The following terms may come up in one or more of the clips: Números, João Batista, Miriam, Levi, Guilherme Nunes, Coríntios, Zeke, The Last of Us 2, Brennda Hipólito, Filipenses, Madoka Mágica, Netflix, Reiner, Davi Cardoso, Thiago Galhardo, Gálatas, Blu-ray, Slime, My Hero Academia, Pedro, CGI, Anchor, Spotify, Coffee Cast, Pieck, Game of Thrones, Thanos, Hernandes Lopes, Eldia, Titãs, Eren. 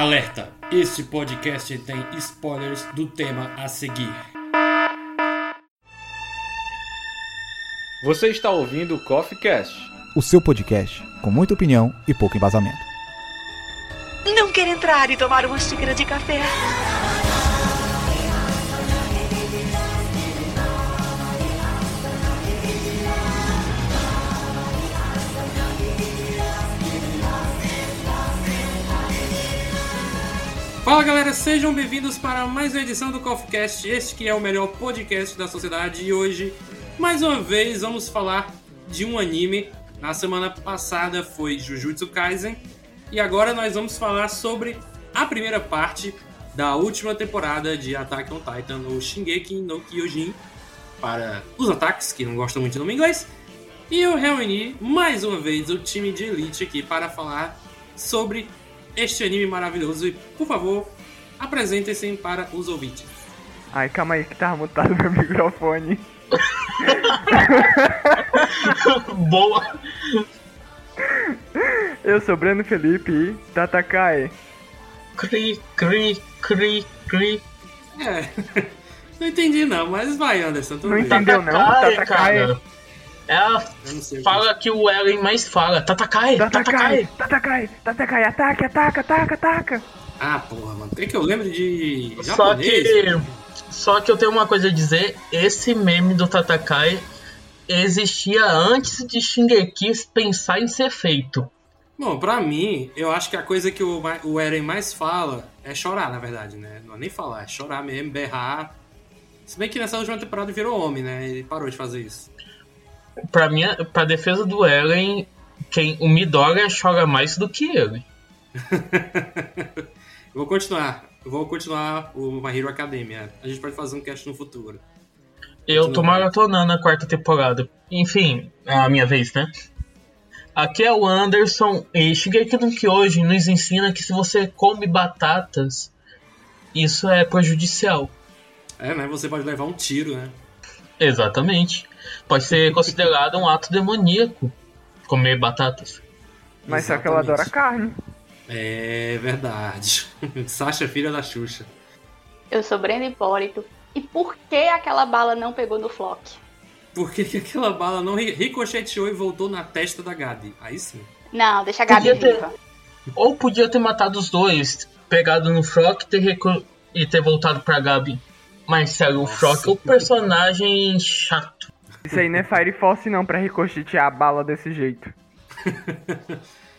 Alerta! Este podcast tem spoilers do tema a seguir. Você está ouvindo o Coffee Cast, o seu podcast com muita opinião e pouco embasamento. Não quer entrar e tomar uma xícara de café? Fala galera, sejam bem-vindos para mais uma edição do Coffee Cast, este que é o melhor podcast da sociedade. E hoje, mais uma vez, vamos falar de um anime. Na semana passada foi Jujutsu Kaisen e agora nós vamos falar sobre a primeira parte da última temporada de Attack on Titan, ou Shingeki no Kyojin, para os ataques que não gostam muito do nome inglês. E eu reuni mais uma vez o time de Elite aqui para falar sobre este anime maravilhoso e, por favor, apresentem-se para os ouvintes. Ai, calma aí que tava mutado meu microfone. Boa! Eu sou o Breno Felipe e Tatakai. Cri, cri, cri, cri. É, não entendi não, mas vai, Anderson. Não bem. Entendeu não, Tatakai. Ela fala que o Eren mais fala. Tatakai, Tatakai, Tatakai, Tatakai, ataca, ataca, ataca, ataca. Ah, porra, mano. Tem que eu lembro de japonês. Só que eu tenho uma coisa a dizer. Esse meme do Tatakai existia antes de Shingeki pensar em ser feito. Bom, pra mim, eu acho que a coisa que o Eren mais fala é chorar, na verdade, né? Não é nem falar, é chorar mesmo, berrar. Se bem que nessa última temporada virou homem, né? Ele parou de fazer isso. Pra defesa do Eren, o Midoriya chora mais do que ele. Eu vou continuar o My Hero Academia. A gente pode fazer um cast no futuro. Eu tô maratonando a quarta temporada. Enfim, é a minha vez, né? Aqui é o Anderson. E cheguei aqui no que hoje nos ensina que se você come batatas, isso é prejudicial. É, né? Você pode levar um tiro, né? Exatamente. Pode ser considerado um ato demoníaco comer batatas. Mas só que ela adora carne. É verdade. Sasha, filha da Xuxa. Eu sou Brennda Hipólito. E por que aquela bala não pegou no Flock? Por que aquela bala não ricocheteou e voltou na testa da Gabi? Aí sim. Não, deixa a Gabi viva. Ou podia ter matado os dois, pegado no Flock e ter voltado pra Gabi. Mas sério, o Flock é um personagem chato. Isso aí não é Fire Force não, pra ricochetear a bala desse jeito.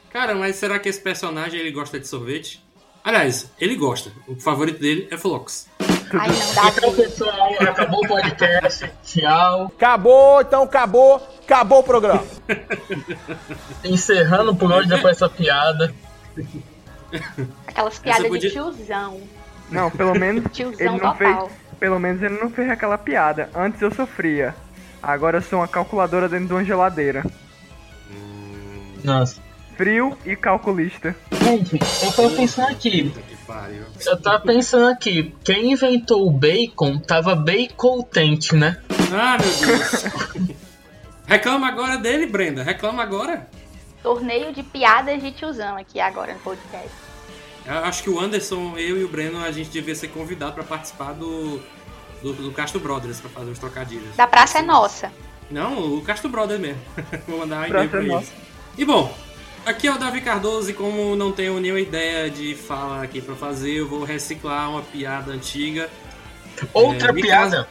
Cara, mas será que esse personagem ele gosta de sorvete? Aliás, ele gosta. O favorito dele é Flox. Ai, não dá. Então, pessoal, acabou o podcast. Tchau. Acabou o programa. Encerrando por hoje depois essa piada. Aquelas piadas de tiozão. Não, pelo menos ele não fez. Pelo menos ele não fez aquela piada. Antes eu sofria. Agora eu sou uma calculadora dentro de uma geladeira. Nossa. Frio e calculista. Gente, eu tava pensando aqui. Quem inventou o bacon tava bem contente, né? Ah, meu Deus. Reclama agora dele, Brennda. Reclama agora. Torneio de piadas de tiozão aqui agora no podcast. Eu acho que o Anderson, eu e o Breno, a gente devia ser convidado pra participar do Castro Brothers pra fazer os trocadilhos. Da Praça é Nossa. Não, o Castro Brothers mesmo. Vou mandar um e-mail pra eles. E bom, aqui é o Davi Cardoso e como não tenho nenhuma ideia de fala aqui pra fazer, eu vou reciclar uma piada antiga. Outra piada?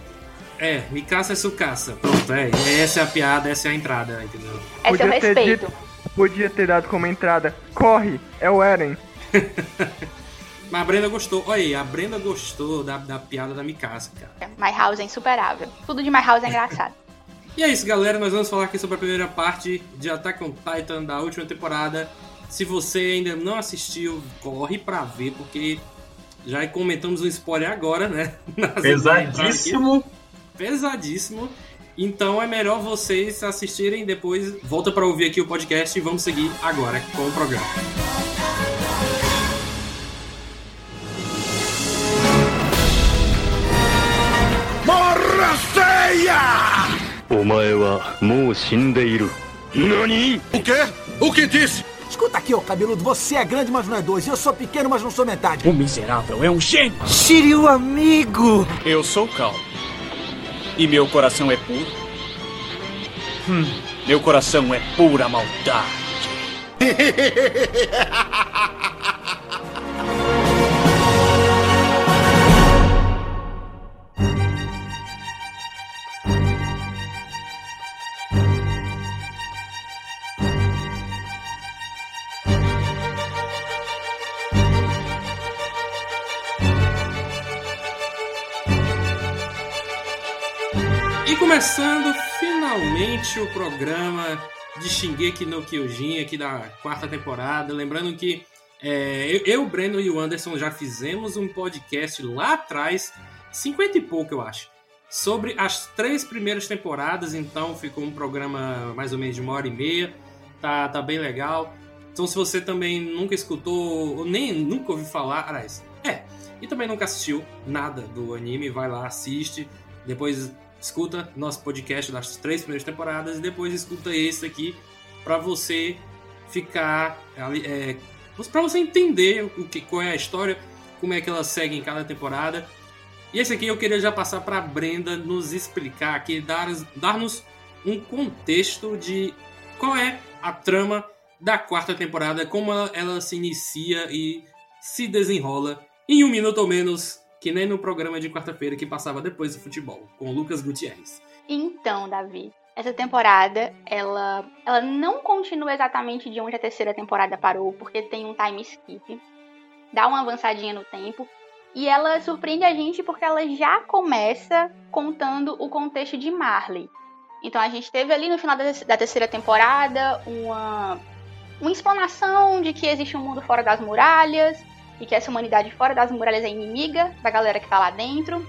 É, Mikasa é sucaça. Pronto, essa é a piada, essa é a entrada, entendeu? Esse é o respeito. Podia ter dado como entrada, corre, é o Eren. Mas a Brennda gostou. Olha aí, a Brennda gostou da piada da Mikasa, cara. My House é insuperável. Tudo de My House é engraçado. E é isso, galera. Nós vamos falar aqui sobre a primeira parte de Attack on Titan da última temporada. Se você ainda não assistiu, corre pra ver, porque já comentamos um spoiler agora, né? Pesadíssimo. Pesadíssimo. Então é melhor vocês assistirem depois. Volta pra ouvir aqui o podcast e vamos seguir agora com o programa. Omae wa mou shindeiru. Nani? O quê? O que disse? Escuta aqui, ô cabeludo, você é grande, mas não é dois. Eu sou pequeno, mas não sou metade. O miserável é um gênio. Shiryu, amigo. Eu sou calmo. E meu coração é puro. Meu coração é pura maldade. E começando finalmente o programa de Shingeki no Kyojin aqui da quarta temporada. Lembrando que eu, Breno e o Anderson já fizemos um podcast lá atrás, 50 e pouco eu acho, sobre as 3 primeiras temporadas. Então ficou um programa mais ou menos de 1h30, tá bem legal. Então se você também nunca escutou ou nem nunca ouviu falar, e também nunca assistiu nada do anime, vai lá, assiste, depois escuta nosso podcast das 3 primeiras temporadas e depois escuta esse aqui para você ficar, para você entender qual é a história, como é que ela segue em cada temporada. E esse aqui eu queria já passar para a Brennda nos explicar aqui, dar-nos um contexto de qual é a trama da quarta temporada, como ela se inicia e se desenrola em 1 minuto ou menos, que nem no programa de quarta-feira que passava depois do futebol, com o Lucas Gutierrez. Então, Davi, essa temporada, ela não continua exatamente de onde a terceira temporada parou, porque tem um time skip, dá uma avançadinha no tempo, e ela surpreende a gente porque ela já começa contando o contexto de Marley. Então a gente teve ali no final da terceira temporada uma explanação de que existe um mundo fora das muralhas, e que essa humanidade fora das muralhas é inimiga da galera que tá lá dentro,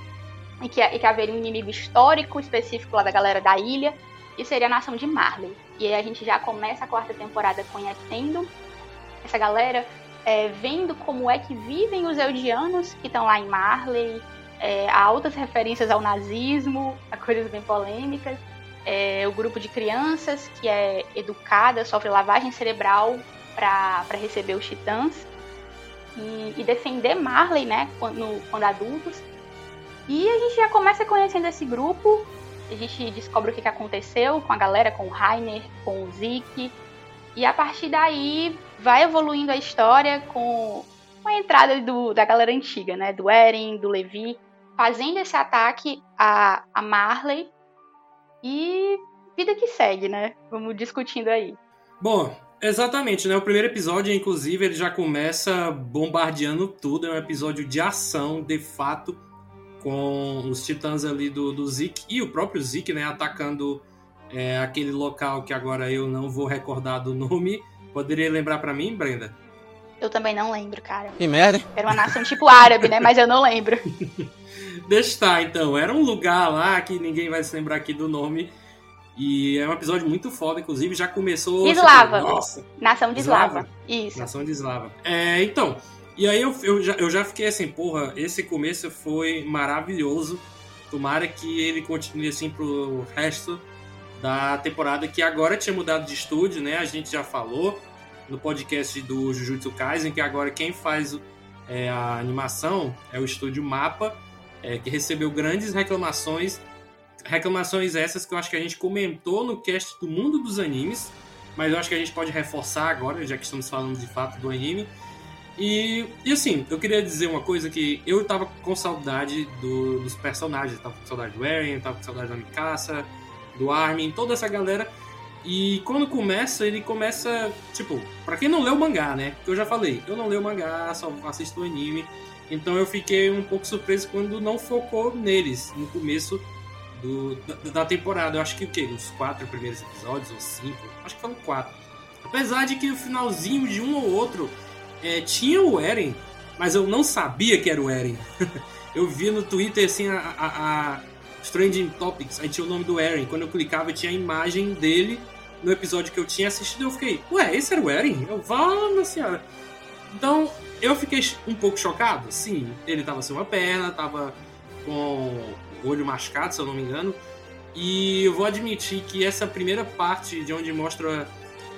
e que haveria um inimigo histórico específico lá da galera da ilha, que seria a nação de Marley. E aí a gente já começa a quarta temporada conhecendo essa galera, vendo como é que vivem os eldianos que estão lá em Marley, há altas referências ao nazismo, a coisas bem polêmicas, o grupo de crianças que é educada, sofre lavagem cerebral para receber os titãs, e defender Marley, né, quando adultos. E a gente já começa conhecendo esse grupo, a gente descobre o que aconteceu com a galera, com o Reiner, com o Zeke, e a partir daí vai evoluindo a história com a entrada da galera antiga, né, do Eren, do Levi, fazendo esse ataque a Marley, e vida que segue, né, vamos discutindo aí. Bom, exatamente, né? O primeiro episódio, inclusive, ele já começa bombardeando tudo. É um episódio de ação, de fato, com os titãs ali do Zeke e o próprio Zeke, né? Atacando aquele local que agora eu não vou recordar do nome. Poderia lembrar pra mim, Brennda? Eu também não lembro, cara. Que merda. Era uma nação tipo árabe, né? Mas eu não lembro. Deixa estar, então. Era um lugar lá que ninguém vai se lembrar aqui do nome. E é um episódio muito foda, inclusive, já começou... Eslava. Nossa. Nação de Eslava. Isso. Nação de Eslava. Então, e aí eu já fiquei assim, porra, esse começo foi maravilhoso. Tomara que ele continue assim pro resto da temporada, que agora tinha mudado de estúdio, né? A gente já falou no podcast do Jujutsu Kaisen, que agora quem faz a animação é o estúdio MAPPA, que recebeu grandes reclamações... Reclamações essas que eu acho que a gente comentou no cast do Mundo dos Animes, mas eu acho que a gente pode reforçar agora, já que estamos falando de fato do anime. E assim, eu queria dizer uma coisa, que eu tava com saudade dos personagens. Eu tava com saudade do Eren, eu tava com saudade da Mikasa, do Armin, toda essa galera. E quando começa, ele começa, tipo, pra quem não leu o mangá, né? Porque eu já falei, eu não leio o mangá, só assisto o anime. Então eu fiquei um pouco surpreso quando não focou neles no começo da temporada. Eu acho que o quê? Uns 4 primeiros episódios, ou 5? Acho que foram 4. Apesar de que o finalzinho de um ou outro tinha o Eren, mas eu não sabia que era o Eren. Eu vi no Twitter assim os Trending Topics, aí tinha o nome do Eren. Quando eu clicava, tinha a imagem dele no episódio que eu tinha assistido. Eu fiquei, ué, esse era o Eren? Eu, vamos, senhora. Então, eu fiquei um pouco chocado. Sim, ele tava sem uma perna, tava com... olho machucado, se eu não me engano. E eu vou admitir que essa primeira parte de onde mostra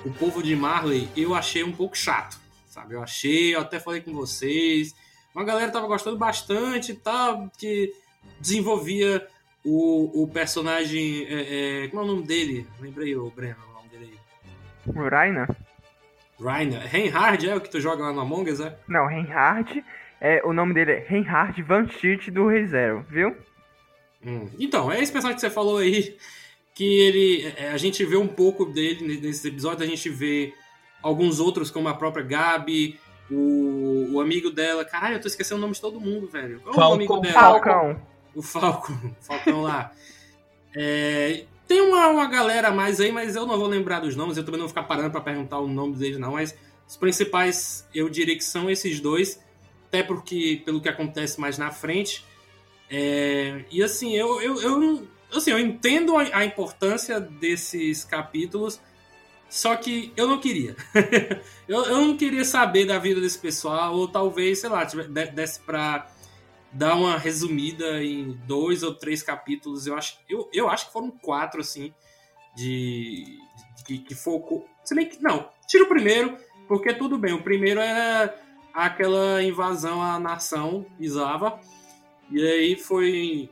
o povo de Marley, eu achei um pouco chato, sabe? Eu até falei com vocês. Uma galera tava gostando bastante e tal, que desenvolvia o personagem... como é o nome dele? Lembrei, o Breno, o nome dele aí. O Reiner? Reiner. Reinhard é o que tu joga lá no Among Us, é? Não, Reinhard... o nome dele é Reinhard Van Schiet do ReZero, viu? Então, é esse personagem que você falou aí, que ele, a gente vê um pouco dele nesse episódio, a gente vê alguns outros, como a própria Gabi, o amigo dela... Caralho, eu tô esquecendo o nome de todo mundo, velho. Qual Falco, o amigo dela? Falcão. O Falco, o Falcão lá. Tem uma galera a mais aí, mas eu não vou lembrar dos nomes, eu também não vou ficar parando pra perguntar o nome deles não, mas os principais eu diria que são esses dois, até porque, pelo que acontece mais na frente. E assim, eu entendo a importância desses capítulos, só que eu não queria. eu não queria saber da vida desse pessoal, ou talvez, sei lá, desse pra dar uma resumida em 2 ou 3 capítulos. Eu acho que foram 4, assim, de que focou... Não, tira o primeiro, porque tudo bem, o primeiro era... aquela invasão à nação Isava, e aí foi...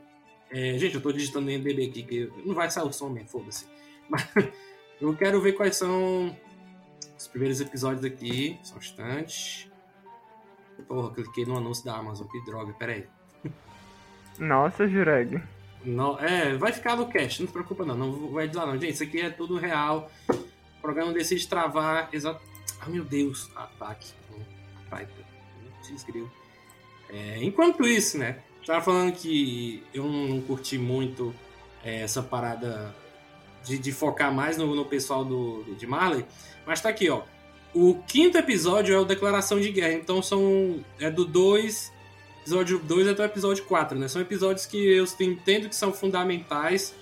gente, eu tô digitando em MDB aqui, que não vai sair o som mesmo, foda-se. Mas eu quero ver quais são os primeiros episódios aqui, só um instante. Porra, cliquei no anúncio da Amazon, que droga, peraí. Nossa, Jureg. Vai ficar no cast, não se preocupa não vai de lá não. Gente, isso aqui é tudo real, o programa decide travar, Ah, meu Deus, ataque. Enquanto isso, né, tava falando que eu não curti muito essa parada de focar mais no pessoal de Marley, mas tá aqui, ó, o 5º episódio é o Declaração de Guerra, então do 2, episódio 2 até o episódio 4, né, são episódios que eu entendo que são fundamentais,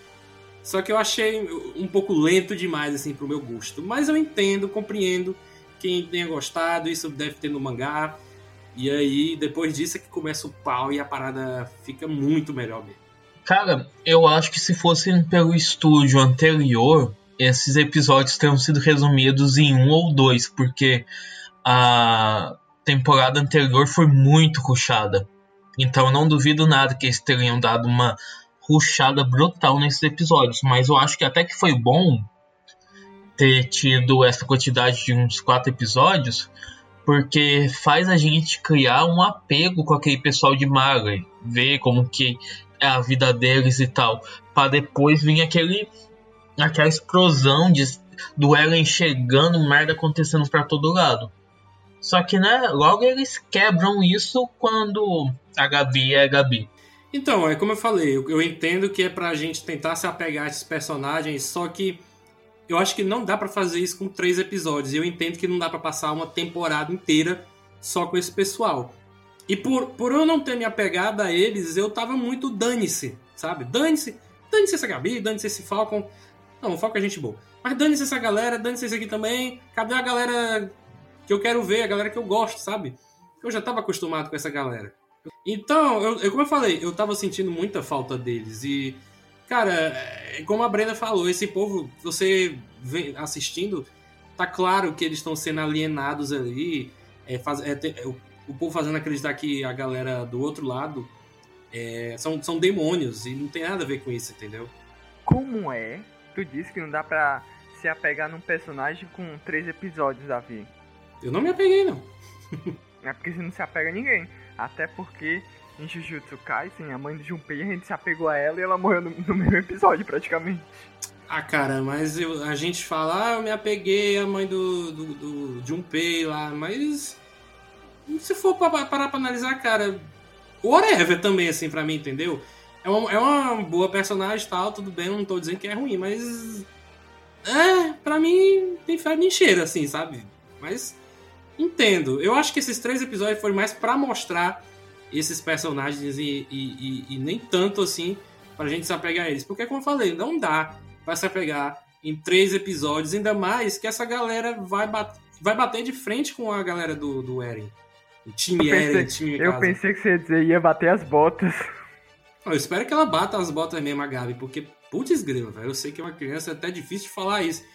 só que eu achei um pouco lento demais, assim, pro meu gosto, mas eu entendo, compreendo quem tenha gostado, isso deve ter no mangá. E aí, depois disso é que começa o pau e a parada fica muito melhor mesmo. Cara, eu acho que se fosse pelo estúdio anterior, esses episódios teriam sido resumidos em 1 ou 2, porque a temporada anterior foi muito rushada. Então eu não duvido nada que eles teriam dado uma rushada brutal nesses episódios, mas eu acho que até que foi bom ter tido essa quantidade de uns 4 episódios, porque faz a gente criar um apego com aquele pessoal de Marley, ver como que é a vida deles e tal, para depois vir aquela explosão do Eren chegando, merda acontecendo para todo lado. Só que, né, logo eles quebram isso quando a Gabi é a Gabi. Então, é como eu falei, eu entendo que é pra gente tentar se apegar a esses personagens, só que eu acho que não dá pra fazer isso com 3 episódios. E eu entendo que não dá pra passar uma temporada inteira só com esse pessoal. E por eu não ter me apegado a eles, eu tava muito dane-se, sabe? Dane-se essa Gabi, dane-se esse Falcon. Não, o Falcon é gente boa. Mas dane-se essa galera, dane-se esse aqui também. Cadê a galera que eu quero ver, a galera que eu gosto, sabe? Eu já tava acostumado com essa galera. Então, como eu falei, eu tava sentindo muita falta deles e... Cara, como a Brennda falou, esse povo, você vem assistindo, tá claro que eles estão sendo alienados ali, o povo fazendo acreditar que a galera do outro lado são demônios, e não tem nada a ver com isso, entendeu? Como é? Tu disse que não dá pra se apegar num personagem com 3 episódios, Davi. Eu não me apeguei, não. É porque você não se apega a ninguém, até porque... Em Jujutsu Kaisen, a mãe do Junpei, a gente se apegou a ela e ela morreu no mesmo episódio, praticamente. Ah, cara, mas a gente fala, eu me apeguei à mãe do Junpei lá, mas se for parar pra analisar, cara, o whatever também, assim, pra mim, entendeu? É uma boa personagem e tal, tudo bem, não tô dizendo que é ruim, mas pra mim, tem fé de encher, assim, sabe? Mas entendo. Eu acho que esses 3 episódios foram mais pra mostrar esses personagens e nem tanto assim pra gente se apegar a eles, porque como eu falei, não dá pra se apegar em 3 episódios, ainda mais que essa galera vai bater de frente com a galera do Eren, o time Eren, o time Mikasa. Eu pensei que você ia dizer, ia bater as botas. Eu espero que ela bata as botas mesmo, a Gabi, porque putz grilo, velho, eu sei que é uma criança, é até difícil de falar isso,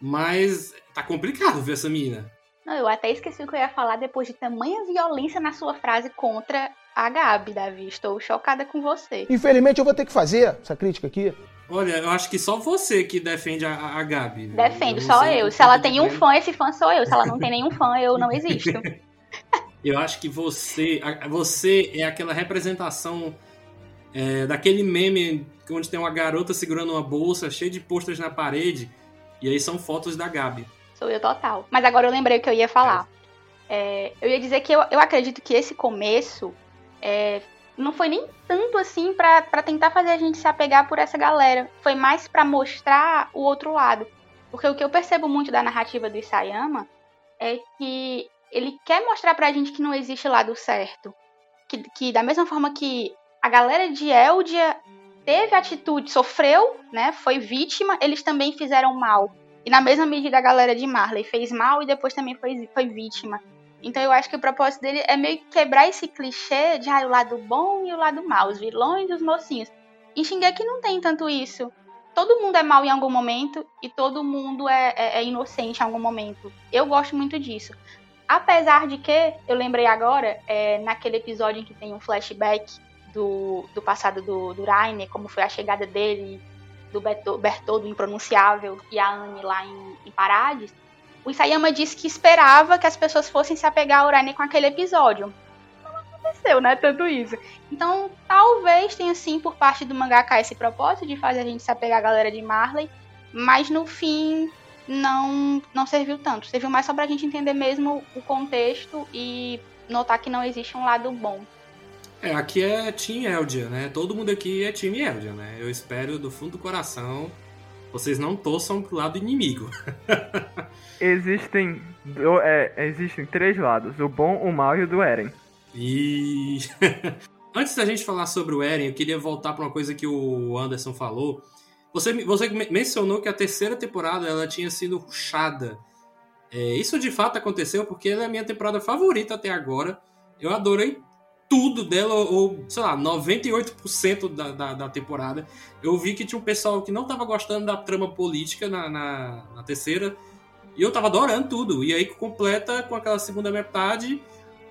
Mas tá complicado ver essa menina. Não, eu até esqueci o que eu ia falar depois de tamanha violência na sua frase contra a Gabi, Davi. Estou chocada com você. Infelizmente eu vou ter que fazer essa crítica aqui. Olha, eu acho que só você que defende a Gabi. Defendo, só eu. Se ela tem um fã, esse fã sou eu. Se ela não tem nenhum fã, eu não existo. Eu acho que você é aquela representação daquele meme onde tem uma garota segurando uma bolsa cheia de posters na parede e aí são fotos da Gabi. Sou eu total. Mas agora eu lembrei o que eu ia falar. Eu ia dizer que eu acredito que esse começo não foi nem tanto assim pra tentar fazer a gente se apegar por essa galera. Foi mais pra mostrar o outro lado. Porque o que eu percebo muito da narrativa do Isayama é que ele quer mostrar pra gente que não existe lado certo. Que da mesma forma que a galera de Eldia teve atitude, sofreu, né, foi vítima, eles também fizeram mal. E na mesma medida a galera de Marley fez mal e depois também foi vítima. Então eu acho que o propósito dele é meio que quebrar esse clichê de o lado bom e o lado mau, os vilões e os mocinhos. Em Shingeki não tem tanto isso. Todo mundo é mau em algum momento e todo mundo é inocente em algum momento. Eu gosto muito disso. Apesar de que, eu lembrei agora, naquele episódio em que tem um flashback do passado do Reiner, como foi a chegada dele, do Bertoldo impronunciável e a Anne lá em Parades, o Isayama disse que esperava que as pessoas fossem se apegar ao Reiner com aquele episódio. Não aconteceu, né, tanto isso. Então, talvez tenha sim, por parte do mangaka, esse propósito de fazer a gente se apegar à galera de Marley, mas no fim não serviu tanto. Serviu mais só pra gente entender mesmo o contexto e notar que não existe um lado bom. Aqui é Team Eldia, né? Todo mundo aqui é Team Eldia, né? Eu espero do fundo do coração vocês não torçam pro lado inimigo. Existem três lados, o bom, o mau e o do Eren. E antes da gente falar sobre o Eren, eu queria voltar pra uma coisa que o Anderson falou. Você mencionou que a terceira temporada ela tinha sido rushada. Isso de fato aconteceu porque ela é a minha temporada favorita até agora. Eu adorei tudo dela, ou sei lá, 98% da temporada. Eu vi que tinha um pessoal que não tava gostando da trama política na terceira, e eu tava adorando tudo. E aí completa com aquela segunda metade,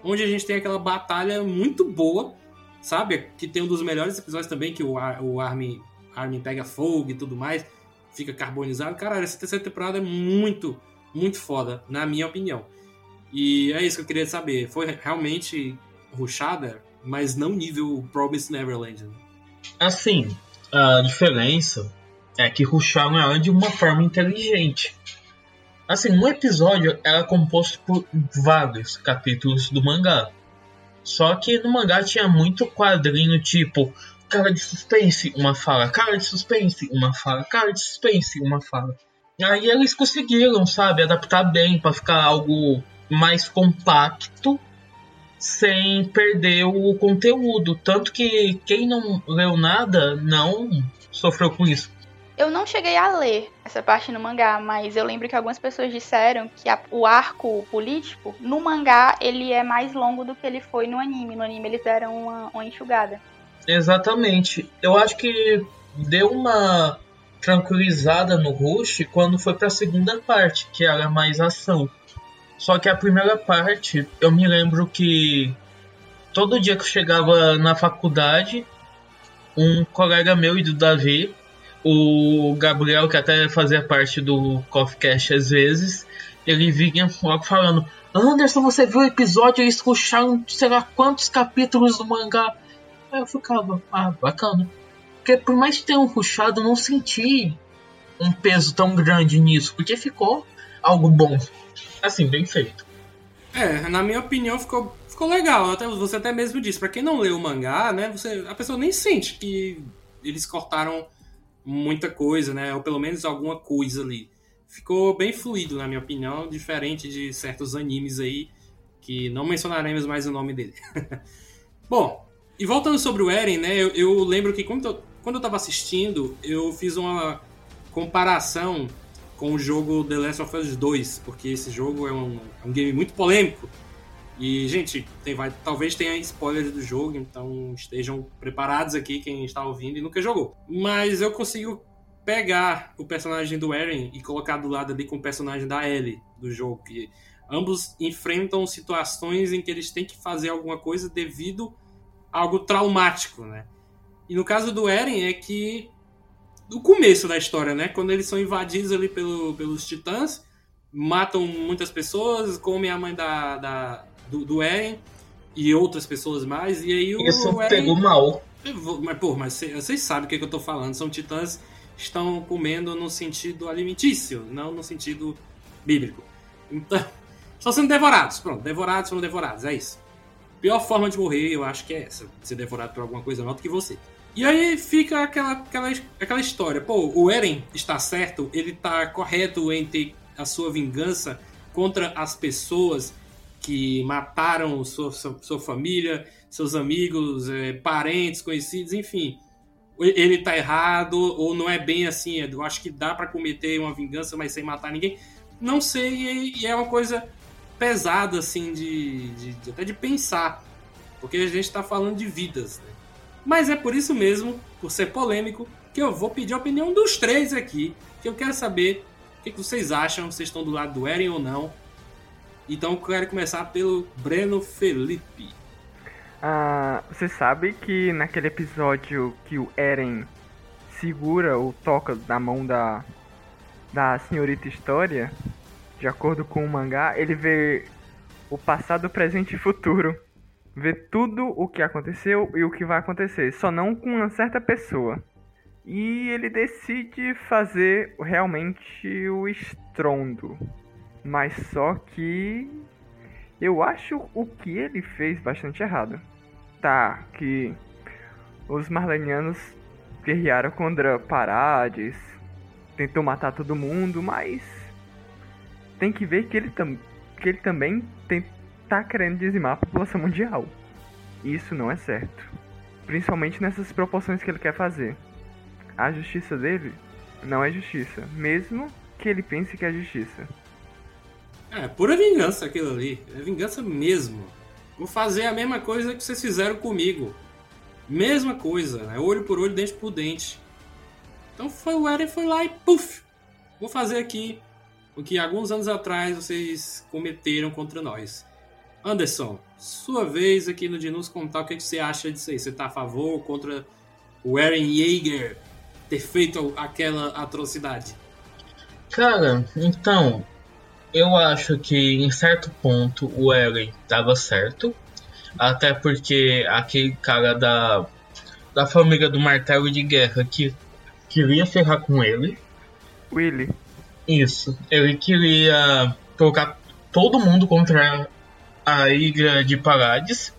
onde a gente tem aquela batalha muito boa, sabe? Que tem um dos melhores episódios também, que o Armin pega fogo e tudo mais, fica carbonizado. Caralho, essa terceira temporada é muito, muito foda, na minha opinião. E é isso que eu queria saber. Foi realmente rushada, mas não nível Promised Neverland. Assim, a diferença é que rusharam ela de uma forma inteligente. Assim, um episódio era composto por vários capítulos do mangá. Só que no mangá tinha muito quadrinho tipo cara de suspense, uma fala, cara de suspense, uma fala, cara de suspense, uma fala. Aí eles conseguiram, sabe, adaptar bem pra ficar algo mais compacto, sem perder o conteúdo. Tanto que quem não leu nada não sofreu com isso. Eu não cheguei a ler essa parte no mangá, mas eu lembro que algumas pessoas disseram que o arco político, no mangá, ele é mais longo do que ele foi no anime. No anime eles deram uma enxugada. Exatamente. Eu acho que deu uma tranquilizada no rush quando foi pra segunda parte, que era mais ação. Só que a primeira parte, eu me lembro que todo dia que eu chegava na faculdade, um colega meu e do Davi, o Gabriel, que até fazia parte do Coffee Cast às vezes, ele vinha logo falando: Anderson, você viu o episódio? Eles puxaram sei lá quantos capítulos do mangá. Aí eu ficava, bacana. Porque por mais que tenha um puxado, eu não senti um peso tão grande nisso, porque ficou algo bom. Assim, bem feito. Na minha opinião ficou legal. Você até mesmo disse, pra quem não leu o mangá, né, a pessoa nem sente que eles cortaram muita coisa, né, ou pelo menos alguma coisa ali. Ficou bem fluido, na minha opinião, diferente de certos animes aí, que não mencionaremos mais o nome dele. Bom, e voltando sobre o Eren, né, eu lembro que quando eu tava assistindo, eu fiz uma comparação com o jogo The Last of Us 2, porque esse jogo é um game muito polêmico. E, gente, talvez tenha spoilers do jogo, então estejam preparados aqui, quem está ouvindo e nunca jogou. Mas eu consigo pegar o personagem do Eren e colocar do lado ali com o personagem da Ellie do jogo, que ambos enfrentam situações em que eles têm que fazer alguma coisa devido a algo traumático, né? E no caso do Eren é que no começo da história, né? Quando eles são invadidos ali pelos titãs, matam muitas pessoas, comem a mãe do Eren e outras pessoas mais, e aí o isso Eren... pegou mal. Mas, pô, mas vocês sabem o que eu tô falando. São titãs que estão comendo no sentido alimentício, não no sentido bíblico. Então, estão sendo devorados. Pronto, devorados foram devorados, é isso. Pior forma de morrer, eu acho que é essa. Ser devorado por alguma coisa maior do que você. E aí fica aquela história. Pô, o Eren está certo, ele está correto em ter a sua vingança contra as pessoas que mataram sua família, seus amigos, parentes, conhecidos, enfim. Ele tá errado, ou não é bem assim, eu acho que dá pra cometer uma vingança, mas sem matar ninguém. Não sei, e é uma coisa pesada, assim, até de pensar, porque a gente tá falando de vidas, né? Mas é por isso mesmo, por ser polêmico, que eu vou pedir a opinião dos três aqui, que eu quero saber o que vocês acham, vocês estão do lado do Eren ou não. Então eu quero começar pelo Breno Felipe. Você sabe que naquele episódio que o Eren segura ou toca na mão da senhorita História, de acordo com o mangá, ele vê o passado, presente e futuro. Vê tudo o que aconteceu e o que vai acontecer, só não com uma certa pessoa. E ele decide fazer realmente o estrondo. Mas só que eu acho o que ele fez bastante errado. Tá, que os marlenianos guerrearam contra Parades, tentou matar todo mundo, mas tem que ver que ele também tá querendo dizimar a população mundial. E isso não é certo. Principalmente nessas proporções que ele quer fazer. A justiça dele não é justiça, mesmo que ele pense que é justiça. É pura vingança aquilo ali. É vingança mesmo. Vou fazer a mesma coisa que vocês fizeram comigo. Mesma coisa, né? Olho por olho, dente por dente. Então o Eren foi lá e puf! Vou fazer aqui o que alguns anos atrás vocês cometeram contra nós. Anderson, sua vez aqui no de nos contar o que você acha disso aí. Você tá a favor ou contra o Eren Yeager ter feito aquela atrocidade? Cara, então... eu acho que em certo ponto o Eren estava certo, até porque aquele cara da família do martelo de guerra que queria ferrar com ele. Willy. Isso, ele queria colocar todo mundo contra a Ilha de Parades,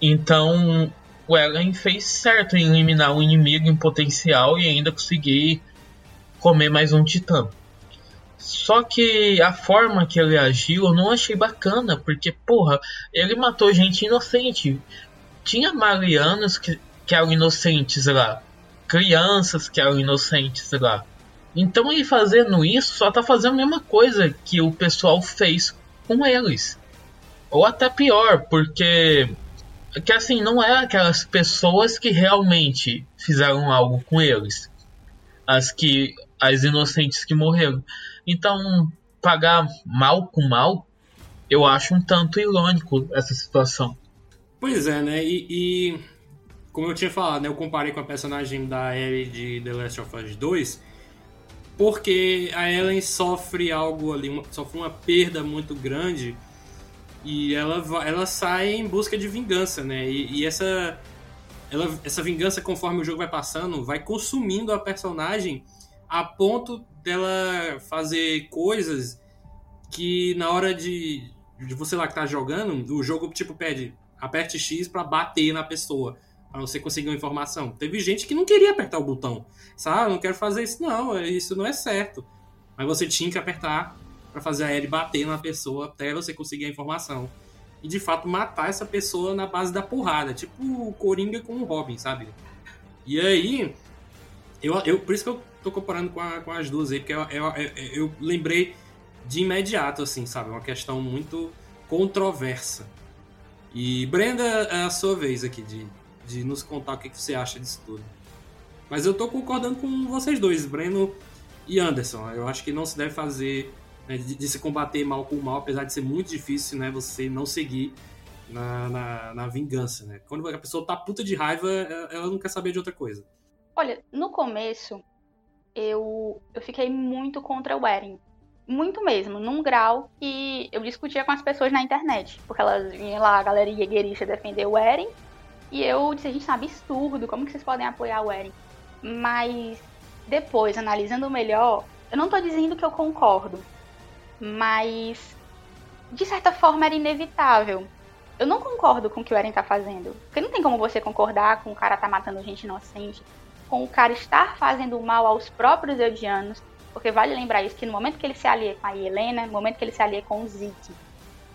então o Eren fez certo em eliminar um inimigo em potencial e ainda conseguir comer mais um titã. Só que a forma que ele agiu eu não achei bacana, porque, porra, ele matou gente inocente. Tinha marianos que eram inocentes lá, crianças que eram inocentes lá. Então ele fazendo isso só tá fazendo a mesma coisa que o pessoal fez com eles. Ou até pior, porque que assim, não é aquelas pessoas que realmente fizeram algo com eles. As inocentes que morreram. Então, pagar mal com mal, eu acho um tanto irônico essa situação. Pois é, né? E como eu tinha falado, né? Eu comparei com a personagem da Ellie de The Last of Us 2, porque a Ellen sofre algo ali, sofre uma perda muito grande e ela sai em busca de vingança, né? E essa vingança, conforme o jogo vai passando, vai consumindo a personagem a ponto dela fazer coisas que na hora de você lá que tá jogando, o jogo tipo pede, aperte X pra bater na pessoa, pra você conseguir uma informação. Teve gente que não queria apertar o botão, sabe? Não quero fazer isso não, isso não é certo. Mas você tinha que apertar pra fazer a L bater na pessoa até você conseguir a informação. E de fato matar essa pessoa na base da porrada, tipo o Coringa com o Robin, sabe? E aí, por isso que eu tô comparando com as duas aí, porque eu lembrei de imediato, assim, sabe? Uma questão muito controversa. E Brennda, é a sua vez aqui de nos contar o que você acha disso tudo. Mas eu tô concordando com vocês dois, Breno e Anderson. Eu acho que não se deve fazer, né, de se combater mal com mal, apesar de ser muito difícil, né, você não seguir na vingança, né? Quando a pessoa tá puta de raiva, ela não quer saber de outra coisa. Olha, no começo, eu fiquei muito contra o Eren. Muito mesmo, num grau que eu discutia com as pessoas na internet. Porque elas vinham lá, a galera guerreirista defender o Eren. E eu disse, gente, é absurdo, como que vocês podem apoiar o Eren? Mas depois, analisando melhor, eu não tô dizendo que eu concordo. Mas, de certa forma, era inevitável. Eu não concordo com o que o Eren tá fazendo. Porque não tem como você concordar com o cara tá matando gente inocente. Com o cara estar fazendo mal aos próprios eldianos. Porque vale lembrar isso, que no momento que ele se alia com a Helena, no momento que ele se alia com o Zeke,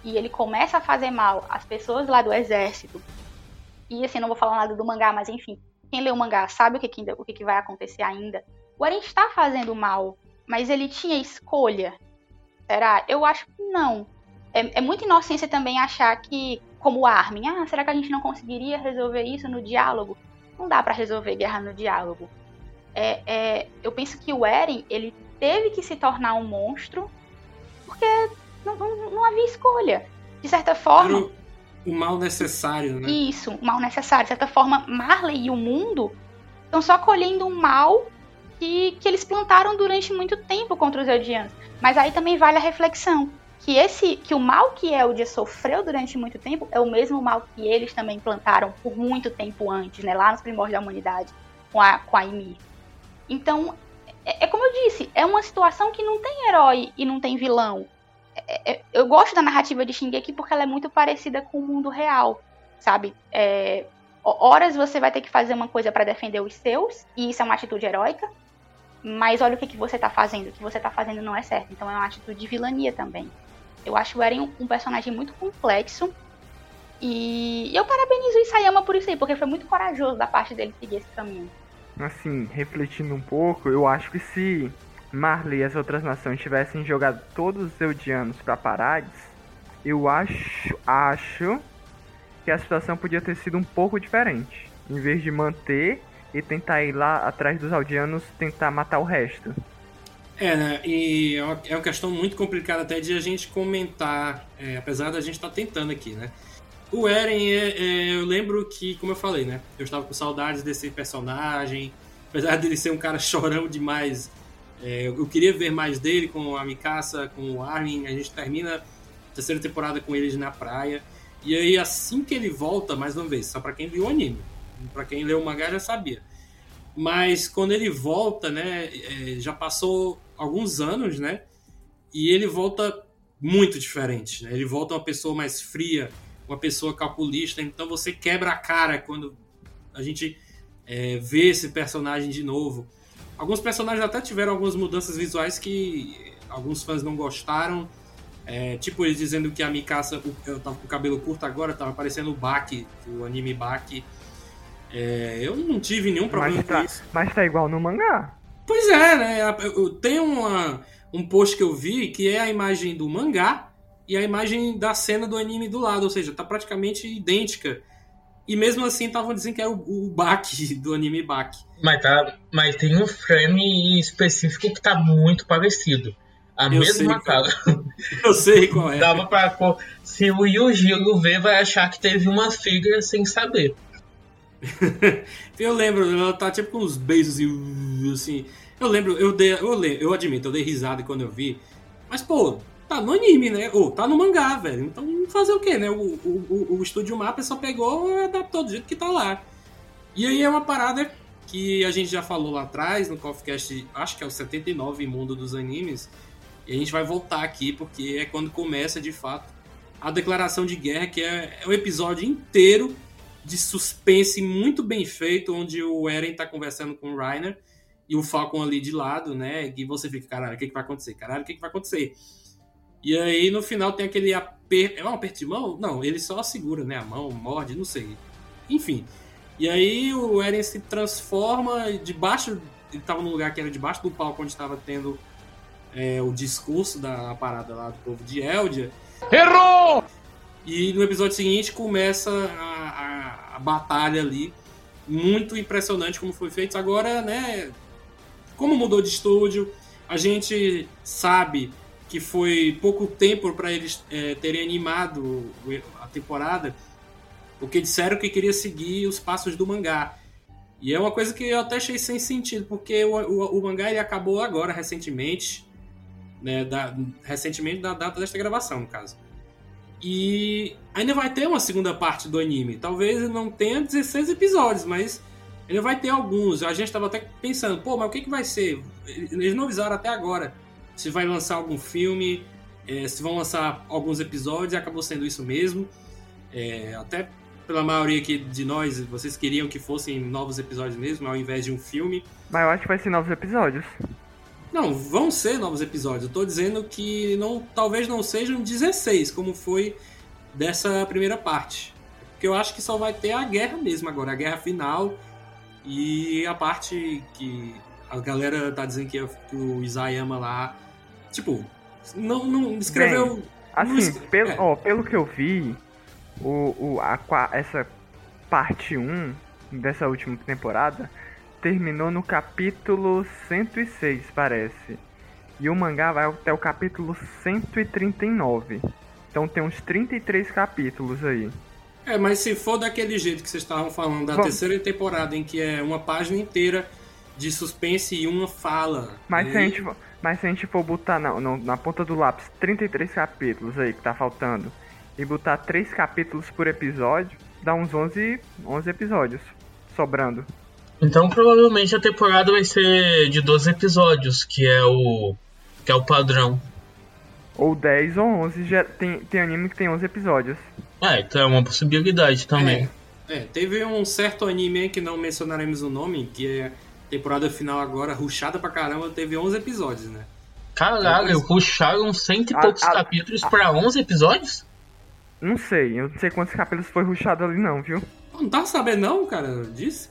e ele começa a fazer mal às pessoas lá do exército, e assim, não vou falar nada do mangá, mas enfim, quem lê o mangá sabe o que vai acontecer ainda. O Eren está fazendo mal, mas ele tinha escolha. Será? Eu acho que não. É muita inocência também achar que, como o Armin, será que a gente não conseguiria resolver isso no diálogo? Não dá pra resolver guerra no diálogo. Eu penso que o Eren, ele teve que se tornar um monstro porque não havia escolha. De certa forma... Era o mal necessário, né? Isso, o mal necessário. De certa forma, Marley e o mundo estão só colhendo um mal que eles plantaram durante muito tempo contra os Eldianos. Mas aí também vale a reflexão, que o mal que Eldia sofreu durante muito tempo é o mesmo mal que eles também plantaram por muito tempo antes, né? Lá nos primórdios da humanidade, com a Ymir. Então, é como eu disse, é uma situação que não tem herói e não tem vilão. Eu gosto da narrativa de Shingeki porque ela é muito parecida com o mundo real, sabe? Horas você vai ter que fazer uma coisa para defender os seus, e isso é uma atitude heróica, mas olha o que você tá fazendo. O que você tá fazendo não é certo, então é uma atitude de vilania também. Eu acho o Eren um personagem muito complexo, e eu parabenizo o Isayama por isso aí, porque foi muito corajoso da parte dele seguir esse caminho. Assim, refletindo um pouco, eu acho que se Marley e as outras nações tivessem jogado todos os Eldianos pra Parades, eu acho que a situação podia ter sido um pouco diferente. Em vez de manter e tentar ir lá atrás dos Eldianos, tentar matar o resto. Né? E é uma questão muito complicada até de a gente comentar, apesar da gente estar tentando aqui, né? O Eren, eu lembro que, como eu falei, né? Eu estava com saudades desse personagem. Apesar dele ser um cara chorão demais, eu queria ver mais dele com a Mikasa, com o Armin. A gente termina a terceira temporada com eles na praia. E aí, assim que ele volta, mais uma vez, só pra quem viu o anime. Pra quem leu o mangá já sabia. Mas quando ele volta, né? Já passou alguns anos, né? E ele volta muito diferente, né? Ele volta uma pessoa mais fria, uma pessoa calculista, então você quebra a cara quando a gente vê esse personagem de novo. Alguns personagens até tiveram algumas mudanças visuais que alguns fãs não gostaram, tipo eles dizendo que a Mikasa, eu tava com o cabelo curto agora, tava parecendo o Baki, o anime Baki. Eu não tive nenhum problema com isso. Mas tá igual no mangá. Pois é, né? Tem um post que eu vi que é a imagem do mangá e a imagem da cena do anime do lado, ou seja, tá praticamente idêntica. E mesmo assim, estavam dizendo que era o Baki, do anime Baki. Mas tem um frame específico que tá muito parecido. Eu sei qual é. Dava pra... Se o Yujiro ver, vai achar que teve uma filha sem saber. Eu lembro, ela tá tipo com uns beijos e assim... Eu admito, eu dei risada quando eu vi. Mas, pô... Tá no anime, né? Ou tá no mangá, velho. Então, fazer o quê, né? O estúdio MAPPA só pegou e adaptou do jeito que tá lá. E aí é uma parada que a gente já falou lá atrás, no Coffee Cast, acho que é o 79, Mundo dos Animes. E a gente vai voltar aqui, porque é quando começa, de fato, a declaração de guerra, que é um episódio inteiro de suspense muito bem feito, onde o Eren tá conversando com o Reiner e o Falcon ali de lado, né? E você fica, caralho, o que vai acontecer? Caralho, o que vai acontecer? E aí, no final, tem aquele aperto... É um aperto de mão? Não, ele só segura, né? A mão, morde, não sei. Enfim. E aí, o Eren se transforma debaixo... Ele tava num lugar que era debaixo do palco, onde estava tendo o discurso da parada lá do povo de Eldia. Errou! E no episódio seguinte, começa a batalha ali. muito impressionante como foi feito. Agora, né, como mudou de estúdio, a gente sabe que foi pouco tempo para eles terem animado a temporada, porque disseram que queria seguir os passos do mangá. E é uma coisa que eu até achei sem sentido, porque o mangá ele acabou agora, recentemente, né, recentemente da data desta gravação, no caso. E ainda vai ter uma segunda parte do anime. Talvez não tenha 16 episódios, mas ele vai ter alguns. A gente estava até pensando, pô, mas o que vai ser? Eles não avisaram até agora se vai lançar algum filme, se vão lançar alguns episódios, e acabou sendo isso mesmo. Até pela maioria aqui de nós, vocês queriam que fossem novos episódios mesmo, ao invés de um filme. Mas eu acho que vai ser novos episódios. Não, vão ser novos episódios. Eu tô dizendo que talvez não sejam 16, como foi dessa primeira parte. Porque eu acho que só vai ter a guerra mesmo agora, a guerra final. E a parte que a galera tá dizendo que o Isayama lá... Tipo, não escreveu... Bem, assim, não escreveu, pelo que eu vi, essa parte 1 dessa última temporada... terminou no capítulo 106, parece. E o mangá vai até o capítulo 139. Então tem uns 33 capítulos aí. Mas se for daquele jeito que vocês estavam falando da terceira temporada, em que é uma página inteira de suspense e uma fala... se a gente for botar na ponta do lápis 33 capítulos aí que tá faltando, e botar 3 capítulos por episódio, dá uns 11 episódios sobrando. Então, provavelmente, a temporada vai ser de 12 episódios, que é o padrão. Ou 10 ou 11, já tem anime que tem 11 episódios. Então é uma possibilidade também. Teve um certo anime que não mencionaremos o nome, que é temporada final agora, rushada pra caramba, teve 11 episódios, né? Caralho, ruxaram cento e poucos capítulos pra 11 episódios? Eu não sei quantos capítulos foi rushado ali não, viu? Não tá sabendo não, cara, disso?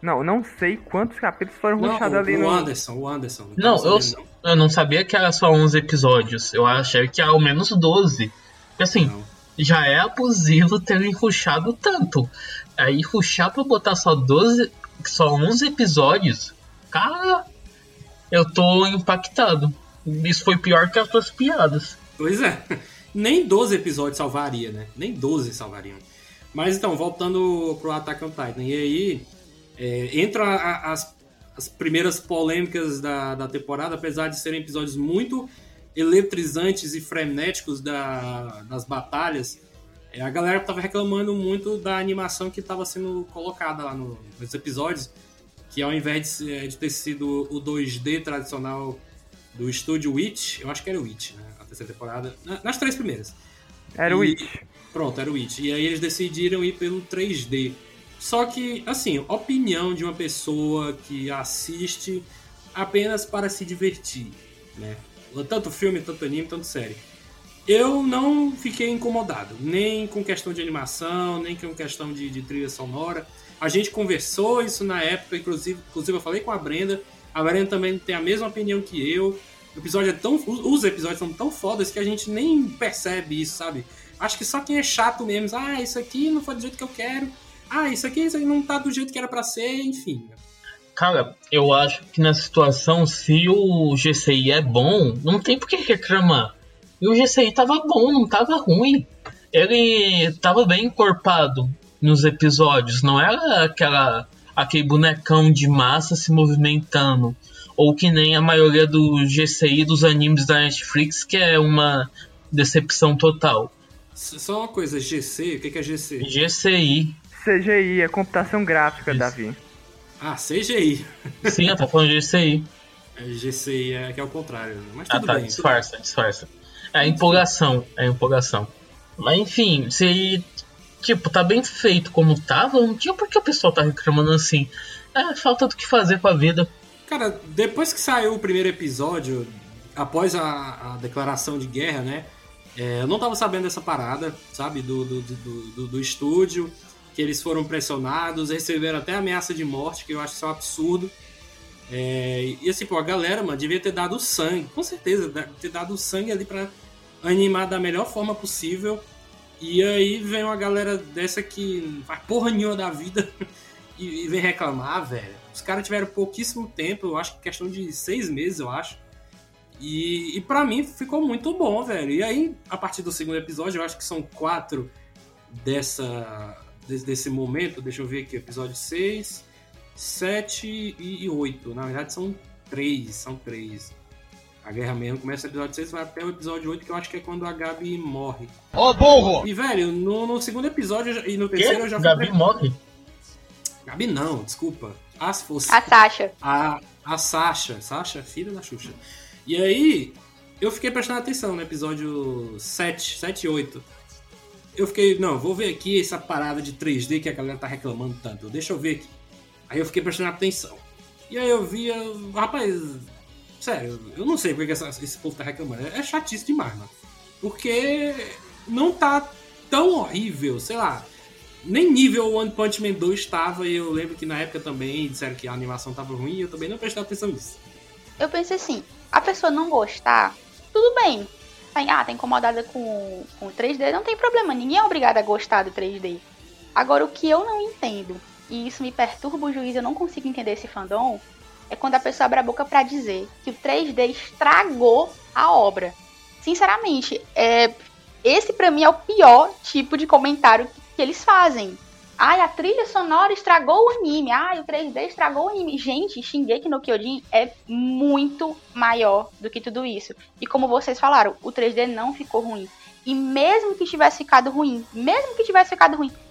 Não sei quantos capítulos foram ruxados ali no... O Anderson. Eu não sabia que era só 11 episódios. Eu achei que era ao menos 12. Assim, já é abusivo terem ruxado tanto. Aí ruxar pra botar só 12... Só 11 episódios? Cara, eu tô impactado. Isso foi pior que as tuas piadas. Pois é. Nem 12 episódios salvaria, né? Nem 12 salvariam. Mas então, voltando pro Attack on Titan. E aí... entra as primeiras polêmicas da temporada, apesar de serem episódios muito eletrizantes e frenéticos das batalhas, a galera estava reclamando muito da animação que estava sendo colocada lá nos episódios, que ao invés de ter sido o 2D tradicional do estúdio Witch, eu acho que era o Witch, né? A terceira temporada, nas 3 primeiras. Era o Witch. Pronto, era o Witch. E aí eles decidiram ir pelo 3D. Só que, assim, opinião de uma pessoa que assiste apenas para se divertir, né? Tanto filme, tanto anime, tanto série. Eu não fiquei incomodado, nem com questão de animação, nem com questão de trilha sonora. A gente conversou isso na época, inclusive eu falei com a Brennda. A Brennda também tem a mesma opinião que eu. Os episódios são tão fodas que a gente nem percebe isso, sabe? Acho que só quem é chato mesmo, isso aqui não foi do jeito que eu quero. Isso aqui não tá do jeito que era pra ser, enfim. Cara, eu acho que nessa situação, se o GCI é bom, não tem por que reclamar. E o GCI tava bom, não tava ruim. Ele tava bem encorpado nos episódios. Não era aquele bonecão de massa se movimentando. Ou que nem a maioria do GCI dos animes da Netflix, que é uma decepção total. Só uma coisa, GC, o que é GC? GCI. CGI, é computação gráfica, isso. Davi. CGI. Sim, eu tô falando de GCI. GCI é que é o contrário, né? Mas tudo bem. Disfarça. É empolgação. Mas enfim, se tá bem feito como tava, não tinha por que o pessoal tá reclamando assim. Falta do que fazer com a vida. Cara, depois que saiu o primeiro episódio, após a declaração de guerra, né? Eu não tava sabendo dessa parada, sabe? Do estúdio. Que eles foram pressionados, receberam até ameaça de morte, que eu acho que isso é um absurdo. E assim, pô, a galera, mano, devia ter dado sangue, com certeza, ter dado sangue ali pra animar da melhor forma possível. E aí vem uma galera dessa que não faz porra nenhuma da vida e vem reclamar, velho. Os caras tiveram pouquíssimo tempo, eu acho que questão de 6 meses, eu acho. E pra mim ficou muito bom, velho. E aí, a partir do segundo episódio, eu acho que são 4 desse momento. Deixa eu ver aqui, episódio 6, 7 e 8. Na verdade, são 3. A guerra mesmo começa o episódio 6 e vai até o episódio 8, que eu acho que é quando a Gabi morre. Ó, burro! E, velho, no segundo episódio e no terceiro eu já fui... Gabi morre? Gabi não, desculpa. As forças. A Sasha. A Sasha. Sasha, filha da Xuxa. E aí, eu fiquei prestando atenção no episódio 7 e 8. Eu fiquei, não, vou ver aqui essa parada de 3D que a galera tá reclamando tanto. Deixa eu ver aqui. Aí eu fiquei prestando atenção. E aí eu via... Rapaz, sério, eu não sei porque esse povo tá reclamando. É chatice demais, mano. Porque não tá tão horrível, sei lá. Nem nível One Punch Man 2 estava. E eu lembro que na época também disseram que a animação tava ruim. E eu também não prestei atenção nisso. Eu pensei assim... A pessoa não gostar, tudo bem. Ah, tá incomodada com 3D, não tem problema. Ninguém é obrigado a gostar do 3D. Agora, o que eu não entendo, e isso me perturba o juízo, eu não consigo entender esse fandom, é quando a pessoa abre a boca pra dizer que o 3D estragou a obra. Sinceramente, esse pra mim é o pior tipo de comentário que eles fazem. Ai, a trilha sonora estragou o anime. Ai, o 3D estragou o anime. Gente, Shingeki no Kyojin é muito maior do que tudo isso. E como vocês falaram, o 3D não ficou ruim. E mesmo que tivesse ficado ruim,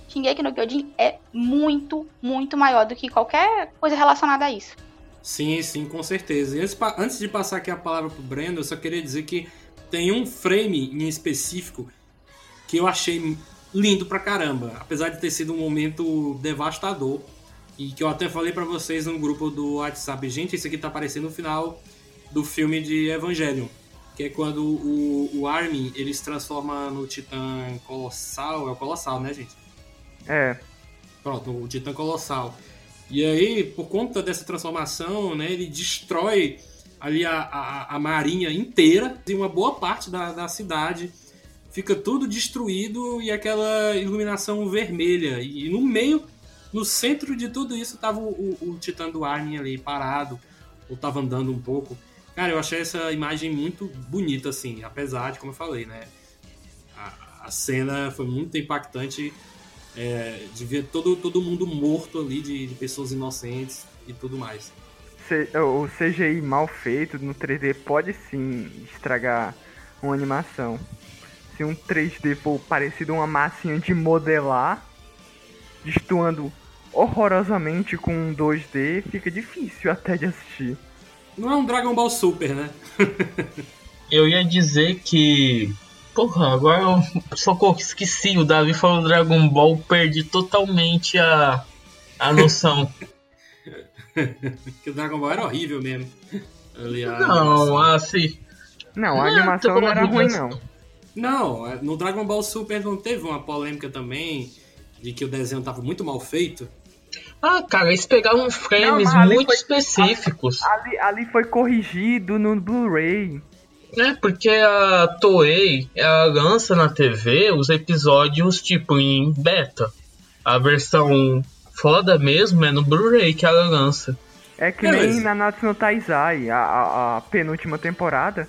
Shingeki no Kyojin é muito, muito maior do que qualquer coisa relacionada a isso. Sim, com certeza. E antes de passar aqui a palavra pro Breno, eu só queria dizer que tem um frame em específico que eu achei... lindo pra caramba, apesar de ter sido um momento devastador, e que eu até falei pra vocês no grupo do WhatsApp, gente, isso aqui tá aparecendo no final do filme de Evangelion, que é quando o Armin, ele se transforma no Titã Colossal, é o Colossal, né, gente? É. Pronto, o Titã Colossal. E aí, por conta dessa transformação, né, ele destrói ali a marinha inteira, e uma boa parte da cidade... Fica tudo destruído e aquela iluminação vermelha. E no meio, no centro de tudo isso, tava o Titã do Armin ali parado, ou tava andando um pouco. Cara, eu achei essa imagem muito bonita, assim, apesar de, como eu falei, né? A cena foi muito impactante de ver todo mundo morto ali, de pessoas inocentes e tudo mais. O CGI mal feito no 3D pode sim estragar uma animação. Se um 3D for parecido a uma massinha de modelar, destoando horrorosamente com um 2D, fica difícil até de assistir. Não é um Dragon Ball Super, né? Eu ia dizer que... Porra, agora eu socorro, esqueci. O Davi falou Dragon Ball, perdi totalmente a noção. Que o Dragon Ball era horrível mesmo. Não, assim... Não, a animação não era ruim, não. Não, no Dragon Ball Super não teve uma polêmica também de que o desenho tava muito mal feito? Ah, cara, eles pegaram frames muito específicos. Ali foi corrigido no Blu-ray. É, porque a Toei, ela lança na TV os episódios tipo em beta. A versão foda mesmo é no Blu-ray que ela lança. É que nem Nanatsu no Taizai, a penúltima temporada,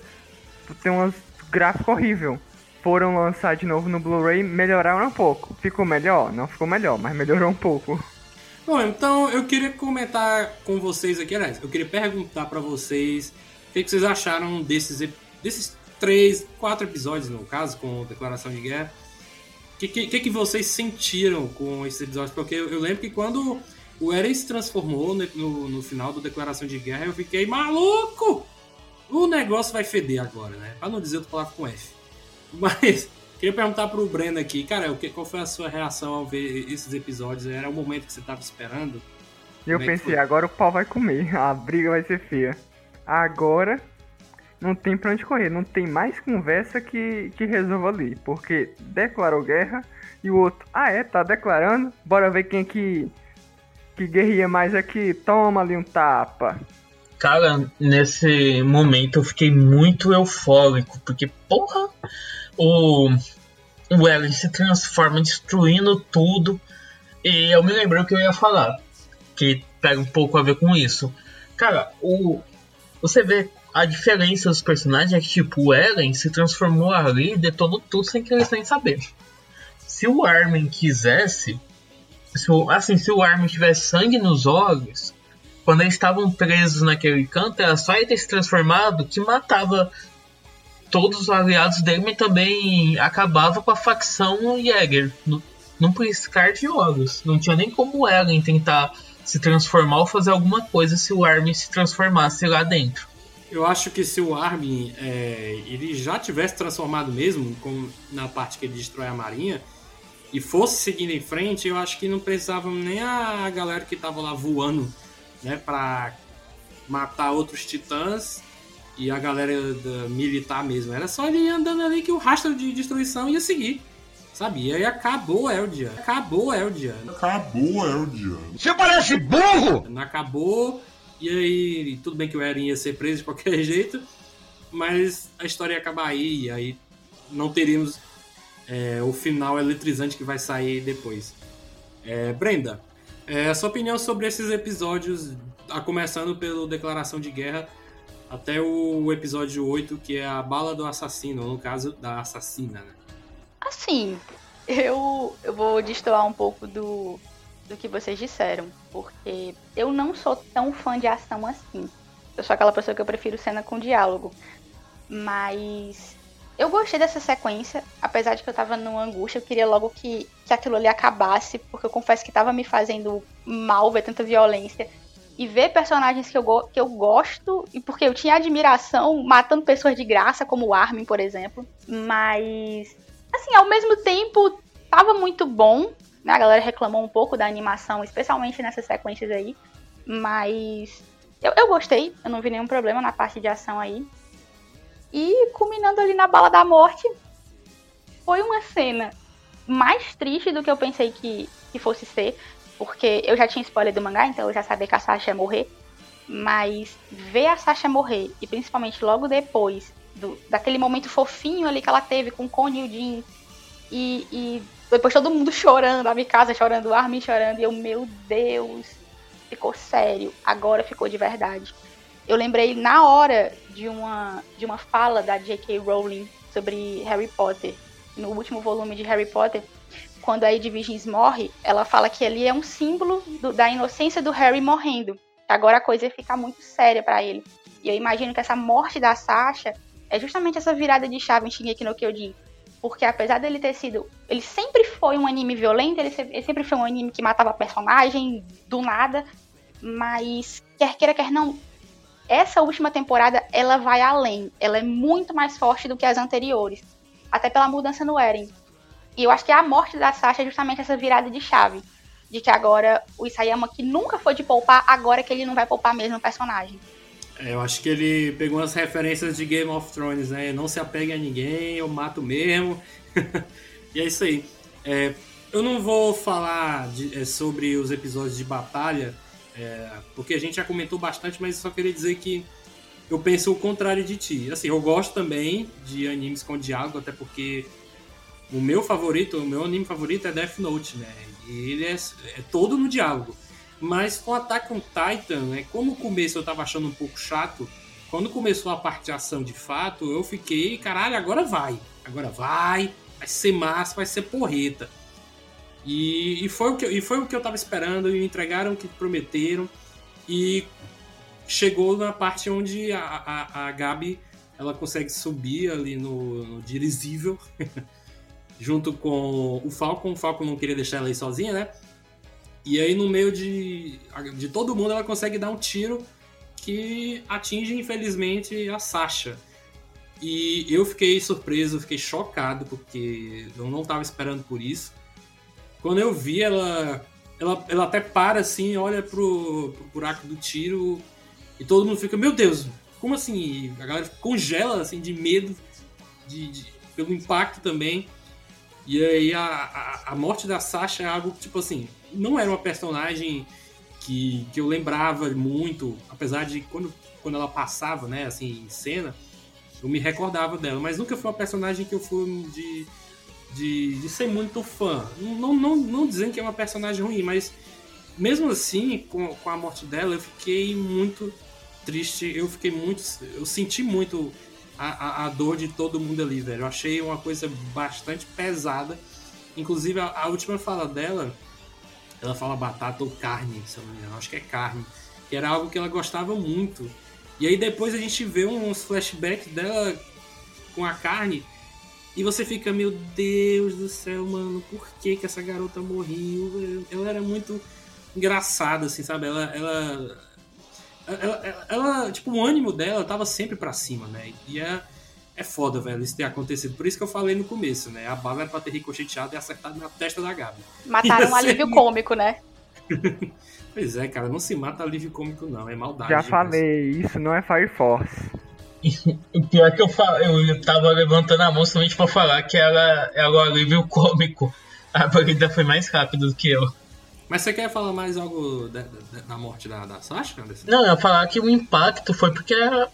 tem um gráfico horrível. Foram lançar de novo no Blu-ray, melhoraram um pouco. Ficou melhor? Não ficou melhor, mas melhorou um pouco. Bom, então eu queria comentar com vocês aqui, aliás, eu queria perguntar pra vocês o que vocês acharam desses 3, 4 episódios, no caso, com Declaração de Guerra. O que vocês sentiram com esses episódios? Porque eu lembro que quando o Eren se transformou no final do Declaração de Guerra, eu fiquei maluco! O negócio vai feder agora, né? Pra não dizer outra palavra com F. Mas queria perguntar pro Breno aqui, cara, qual foi a sua reação ao ver esses episódios? Era o momento que você tava esperando? Eu pensei, agora o pau vai comer, a briga vai ser feia. Agora não tem pra onde correr, não tem mais conversa que resolva ali, porque declarou guerra e o outro, tá declarando, bora ver quem que guerreia mais aqui, toma ali um tapa. Cara, nesse momento eu fiquei muito eufórico, porque, porra, o Eren se transforma destruindo tudo, e eu me lembrei o que eu ia falar. que pega um pouco a ver com isso. Cara, você vê a diferença dos personagens é que, tipo, o Eren se transformou ali e detonou tudo sem querer, sem saber. Se o Armin quisesse, se o Armin tivesse sangue nos olhos, quando eles estavam presos naquele canto, era só ele ter se transformado que matava todos os aliados dele, mas também acabava com a facção Jäger. Num piscar de olhos. Não tinha nem como o Eren tentar se transformar ou fazer alguma coisa se o Armin se transformasse lá dentro. Eu acho que se o Armin ele já tivesse transformado mesmo, como na parte que ele destrói a marinha, e fosse seguindo em frente, eu acho que não precisava nem a galera que tava lá voando, né, pra matar outros titãs e a galera militar mesmo. Era só ele andando ali que o rastro de destruição ia seguir. Sabe? E aí acabou Eldia. Acabou Eldia. Você parece burro! Acabou. E aí, tudo bem que o Eren ia ser preso de qualquer jeito, mas a história ia acabar aí, e aí não teríamos o final eletrizante que vai sair depois. Brennda, a sua opinião sobre esses episódios, começando pelo Declaração de Guerra, até o episódio 8, que é a bala do assassino, ou no caso, da assassina, né? Assim, eu vou destoar um pouco do que vocês disseram, porque eu não sou tão fã de ação assim. Eu sou aquela pessoa que eu prefiro cena com diálogo. Mas eu gostei dessa sequência, apesar de que eu tava numa angústia, eu queria logo que aquilo ali acabasse, porque eu confesso que tava me fazendo mal ver tanta violência e ver personagens que eu gosto, e porque eu tinha admiração matando pessoas de graça, como o Armin, por exemplo. Mas, assim, ao mesmo tempo, tava muito bom. A galera reclamou um pouco da animação, especialmente nessas sequências aí, mas eu gostei, eu não vi nenhum problema na parte de ação aí. E culminando ali na bala da morte, foi uma cena mais triste do que eu pensei que fosse ser, porque eu já tinha spoiler do mangá, então eu já sabia que a Sasha ia morrer, mas ver a Sasha morrer, e principalmente logo depois daquele momento fofinho ali que ela teve com o Connie e o Jin, e depois todo mundo chorando, a Mikasa chorando, o Armin chorando, e eu, meu Deus, ficou sério, agora ficou de verdade. Eu lembrei na hora de uma fala da J.K. Rowling sobre Harry Potter, no último volume de Harry Potter, quando a Ed Vigins morre, ela fala que ali é um símbolo da inocência do Harry morrendo, agora a coisa ia ficar muito séria pra ele. E eu imagino que essa morte da Sasha é justamente essa virada de chave em Shingeki no Kyojin. Porque apesar dele ter sido... Ele sempre foi um anime violento, ele sempre foi um anime que matava personagem do nada. Mas, quer queira, quer não, essa última temporada, ela vai além. Ela é muito mais forte do que as anteriores. Até pela mudança no Eren. E eu acho que a morte da Sasha é justamente essa virada de chave. De que agora o Isayama, que nunca foi de poupar, agora que ele não vai poupar mesmo o personagem. Eu acho que ele pegou umas referências de Game of Thrones, né? Não se apegue a ninguém, eu mato mesmo. E é isso aí. Eu não vou falar sobre os episódios de batalha, porque a gente já comentou bastante, mas só queria dizer que eu penso o contrário de ti. Assim, eu gosto também de animes com diálogo, até porque o meu anime favorito é Death Note, né? E ele é todo no diálogo. Mas com Attack on Titan, né, como o começo eu tava achando um pouco chato, quando começou a parte de ação de fato, eu fiquei, caralho, agora vai ser massa, vai ser porreta. E foi o que eu tava esperando, e entregaram o que prometeram, e chegou na parte onde a Gabi, ela consegue subir ali no dirigível, junto com o Falco. O Falco não queria deixar ela aí sozinha, né? E aí, no meio de todo mundo, ela consegue dar um tiro que atinge, infelizmente, a Sasha. E eu fiquei surpreso, fiquei chocado, porque eu não estava esperando por isso. Quando eu vi, ela até para assim, olha pro buraco do tiro, e todo mundo fica, meu Deus, como assim? A galera congela assim, de medo, pelo impacto também. E aí a morte da Sasha é algo que, tipo assim, não era uma personagem que eu lembrava muito, apesar de quando ela passava, né, assim, em cena, eu me recordava dela, mas nunca foi uma personagem que eu fui de ser muito fã. Não dizendo que é uma personagem ruim, mas mesmo assim, com a morte dela, eu fiquei muito triste, eu senti muito a dor de todo mundo ali, velho. Eu achei uma coisa bastante pesada. Inclusive, a última fala dela, ela fala batata ou carne, se eu não me engano, acho que é carne, que era algo que ela gostava muito. E aí depois a gente vê uns flashbacks dela com a carne, e você fica, meu Deus do céu, mano, por que que essa garota morreu? Ela era muito engraçada, assim, sabe? Ela tipo, o ânimo dela tava sempre pra cima, né? E é foda, velho, isso ter acontecido. Por isso que eu falei no começo, né? A bala era pra ter ricocheteado e acertado na testa da Gabi. Mataram um alívio cômico, né? Pois é, cara, não se mata alívio cômico, não. É maldade. Já falei, isso não é Fire Force. O pior é que eu tava levantando a mão somente pra falar que ela é o alívio cômico. A Brennda foi mais rápida do que eu. Mas você quer falar mais algo da morte da Sasha, Anderson? Não, eu ia falar que o impacto foi porque era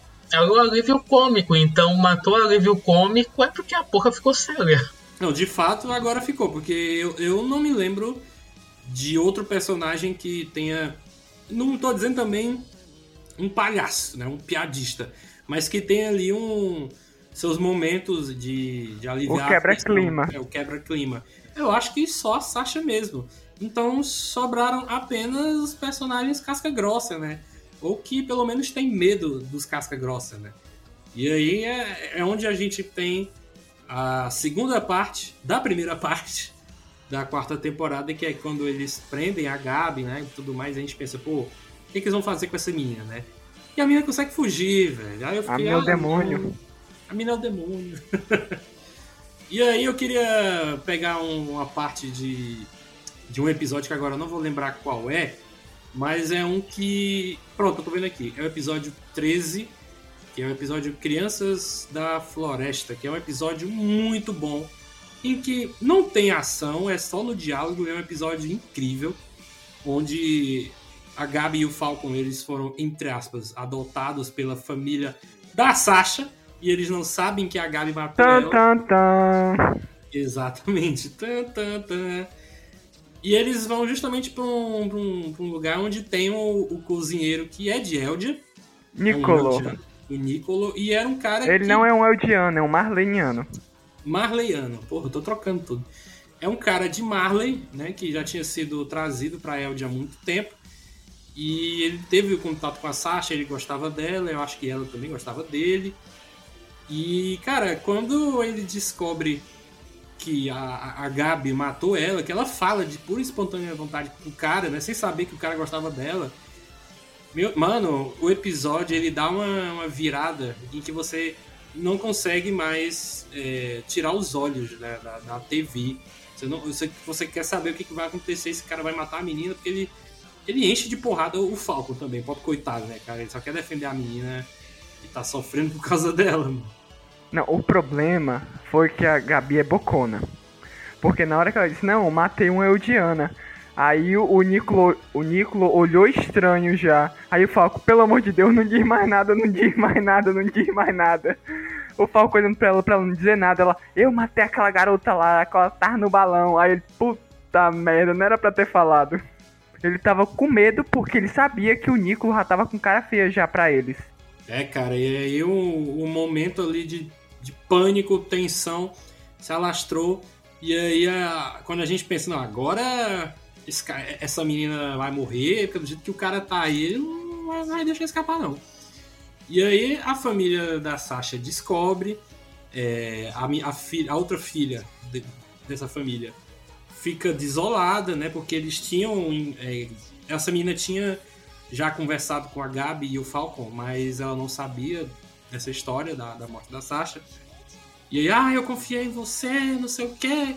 o alívio cômico. Então, matou o alívio cômico é porque a porra ficou séria. Não, de fato, agora ficou. Porque eu não me lembro de outro personagem que tenha... Não tô dizendo também um palhaço, né? Um piadista. Mas que tenha ali seus momentos de aliviar... O quebra-clima. É, o quebra-clima. Eu acho que só a Sasha mesmo. Então sobraram apenas os personagens casca-grossa, né? Ou que pelo menos tem medo dos casca-grossa, né? E aí é onde a gente tem a segunda parte da primeira parte da quarta temporada, que é quando eles prendem a Gabi, né? E tudo mais, a gente pensa, pô, o que eles vão fazer com essa menina, né? E a menina consegue fugir, velho. Aí eu fiquei, a menina é o demônio. A menina é o demônio. E aí eu queria pegar uma parte de um episódio que agora eu não vou lembrar qual é, mas é um que... Pronto, eu tô vendo aqui. É o episódio 13, que é o episódio Crianças da Floresta, que é um episódio muito bom, em que não tem ação, é só no diálogo, é um episódio incrível, onde a Gabi e o Falcon, eles foram, entre aspas, adotados pela família da Sasha, e eles não sabem que a Gabi matou ela. Exatamente. E eles vão justamente para um lugar onde tem o cozinheiro que é de Eldia. Niccolo. O Niccolo. E era um cara Ele não é um Eldiano, é um Marleyano. Marleyano. Porra, eu tô trocando tudo. É um cara de Marley, né? Que já tinha sido trazido para Eldia há muito tempo. E ele teve o contato com a Sasha, ele gostava dela. Eu acho que ela também gostava dele. E, cara, quando ele descobre... que a Gabi matou ela, que ela fala de pura e espontânea vontade pro cara, né? Sem saber que o cara gostava dela. Mano, o episódio, ele dá uma virada em que você não consegue mais tirar os olhos, né, da TV. Você quer saber o que vai acontecer, esse cara vai matar a menina, porque ele enche de porrada o Falco também, pobre coitado, né, cara? Ele só quer defender a menina e tá sofrendo por causa dela, mano. Não, o problema foi que a Gabi é bocona. Porque na hora que ela disse, não, matei uma Eldiana. Aí o Niccolo olhou estranho já. Aí o Falco, pelo amor de Deus, não diz mais nada, não diz mais nada, não diz mais nada. O Falco olhando pra ela não dizer nada. Ela, eu matei aquela garota lá, que ela tava no balão. Aí ele, puta merda, não era pra ter falado. Ele tava com medo porque ele sabia que o Niccolo já tava com cara feia já pra eles. É, cara, e aí o momento ali de pânico, tensão, se alastrou. E aí, quando a gente pensa, não, agora essa menina vai morrer, pelo jeito que o cara tá aí, ele não vai deixar escapar, não. E aí, a família da Sasha descobre, a outra filha dessa família fica desolada, né, porque eles tinham... essa menina tinha já conversado com a Gabi e o Falcon, mas ela não sabia essa história da morte da Sasha. E aí, eu confiei em você, não sei o quê.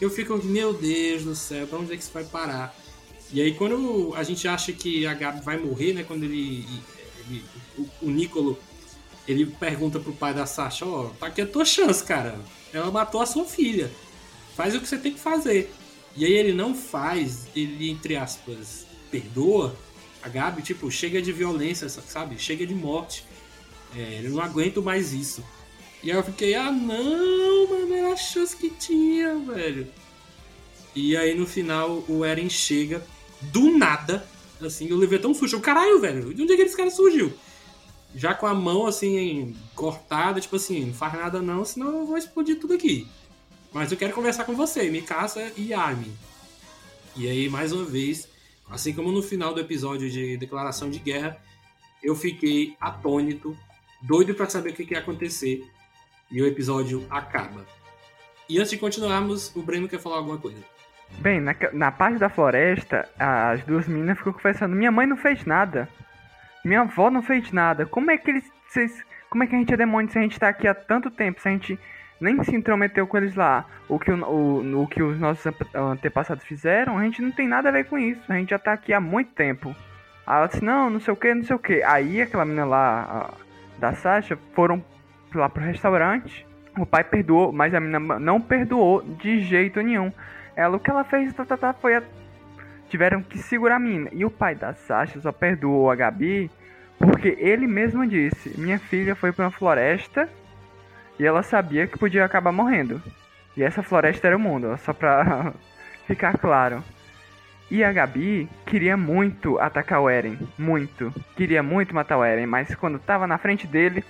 Eu fico, meu Deus do céu, pra onde é que isso vai parar? E aí, quando a gente acha que a Gabi vai morrer, né? Quando o Niccolo, ele pergunta pro pai da Sasha, tá aqui a tua chance, cara. Ela matou a sua filha. Faz o que você tem que fazer. E aí, ele não faz, ele, entre aspas, perdoa a Gabi, tipo, chega de violência, sabe? Chega de morte. Eu não aguento mais isso. E aí eu fiquei, não, mano, era a chance que tinha, velho. E aí no final o Eren chega, do nada, assim, eu levei até um susto. Eu, caralho, velho, de onde é que esse cara surgiu? Já com a mão, assim, cortada, tipo assim, não faz nada não, senão eu vou explodir tudo aqui. Mas eu quero conversar com você, Mikasa e Armin. E aí, mais uma vez, assim como no final do episódio de Declaração de Guerra, eu fiquei atônito, doido pra saber o que ia acontecer, e o episódio acaba. E antes de continuarmos, o Breno quer falar alguma coisa. Bem, na parte da floresta, as duas meninas ficam conversando, minha mãe não fez nada, minha avó não fez nada, como é que a gente é demônio se a gente tá aqui há tanto tempo, se a gente nem se intrometeu com eles lá, o que os nossos antepassados fizeram, a gente não tem nada a ver com isso, a gente já tá aqui há muito tempo. Aí ela disse, não sei o que, aí aquela menina lá da Sasha foram lá pro restaurante, o pai perdoou, mas a menina não perdoou de jeito nenhum. Ela, o que ela fez foi tiveram que segurar a menina. E o pai da Sasha só perdoou a Gabi porque ele mesmo disse, minha filha foi pra uma floresta e ela sabia que podia acabar morrendo. E essa floresta era o mundo, só pra ficar claro. E a Gabi queria muito atacar o Eren, muito. Queria muito matar o Eren, mas quando tava na frente dele,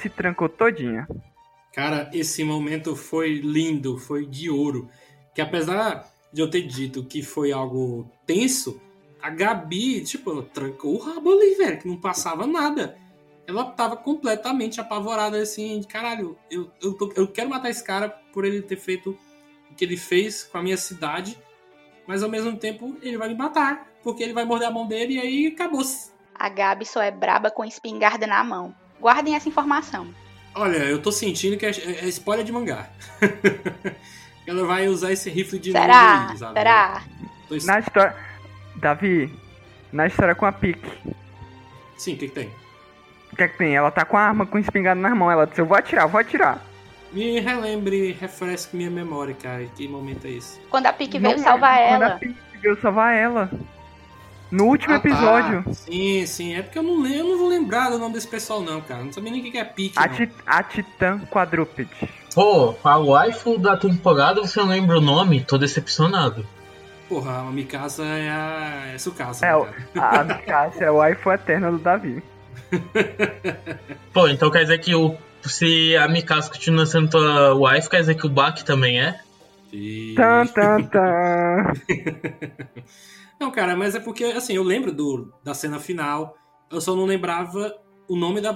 se trancou todinha. Cara, esse momento foi lindo, foi de ouro. Que apesar de eu ter dito que foi algo tenso, a Gabi, tipo, ela trancou o rabo ali, velho, que não passava nada. Ela tava completamente apavorada, assim, caralho, eu quero matar esse cara por ele ter feito o que ele fez com a minha cidade, mas ao mesmo tempo ele vai me matar, porque ele vai morder a mão dele e aí acabou-se. A Gabi só é braba com espingarda na mão. Guardem essa informação. Olha, eu tô sentindo que é spoiler de mangá. Ela vai usar esse rifle de novo aí, sabe? Será? Na história... Davi, na história com a Pieck. Sim, o que tem? O que tem? Ela tá com a arma com espingarda na mão. Ela disse, eu vou atirar. Me relembre, refresque minha memória, cara. Que momento é esse? Quando a Pieck veio salvar ela. Quando a Pieck veio salvar ela. No último episódio. Tá. Sim. É porque eu não vou lembrar do nome desse pessoal, não, cara. Não sabia nem o que é Pieck, não. A Titã Quadrúpede. Pô, a waifu da temporada, você não lembra o nome? Tô decepcionado. Porra, a Mikasa é a... é Tsukasa. É, né, a Mikasa é a waifu eterna do Davi. Pô, então quer dizer que se a Mikasa continua sendo tua waifu, quer dizer que o Baki também é? E... Não, cara, mas é porque, assim, eu lembro da cena final, eu só não lembrava o nome da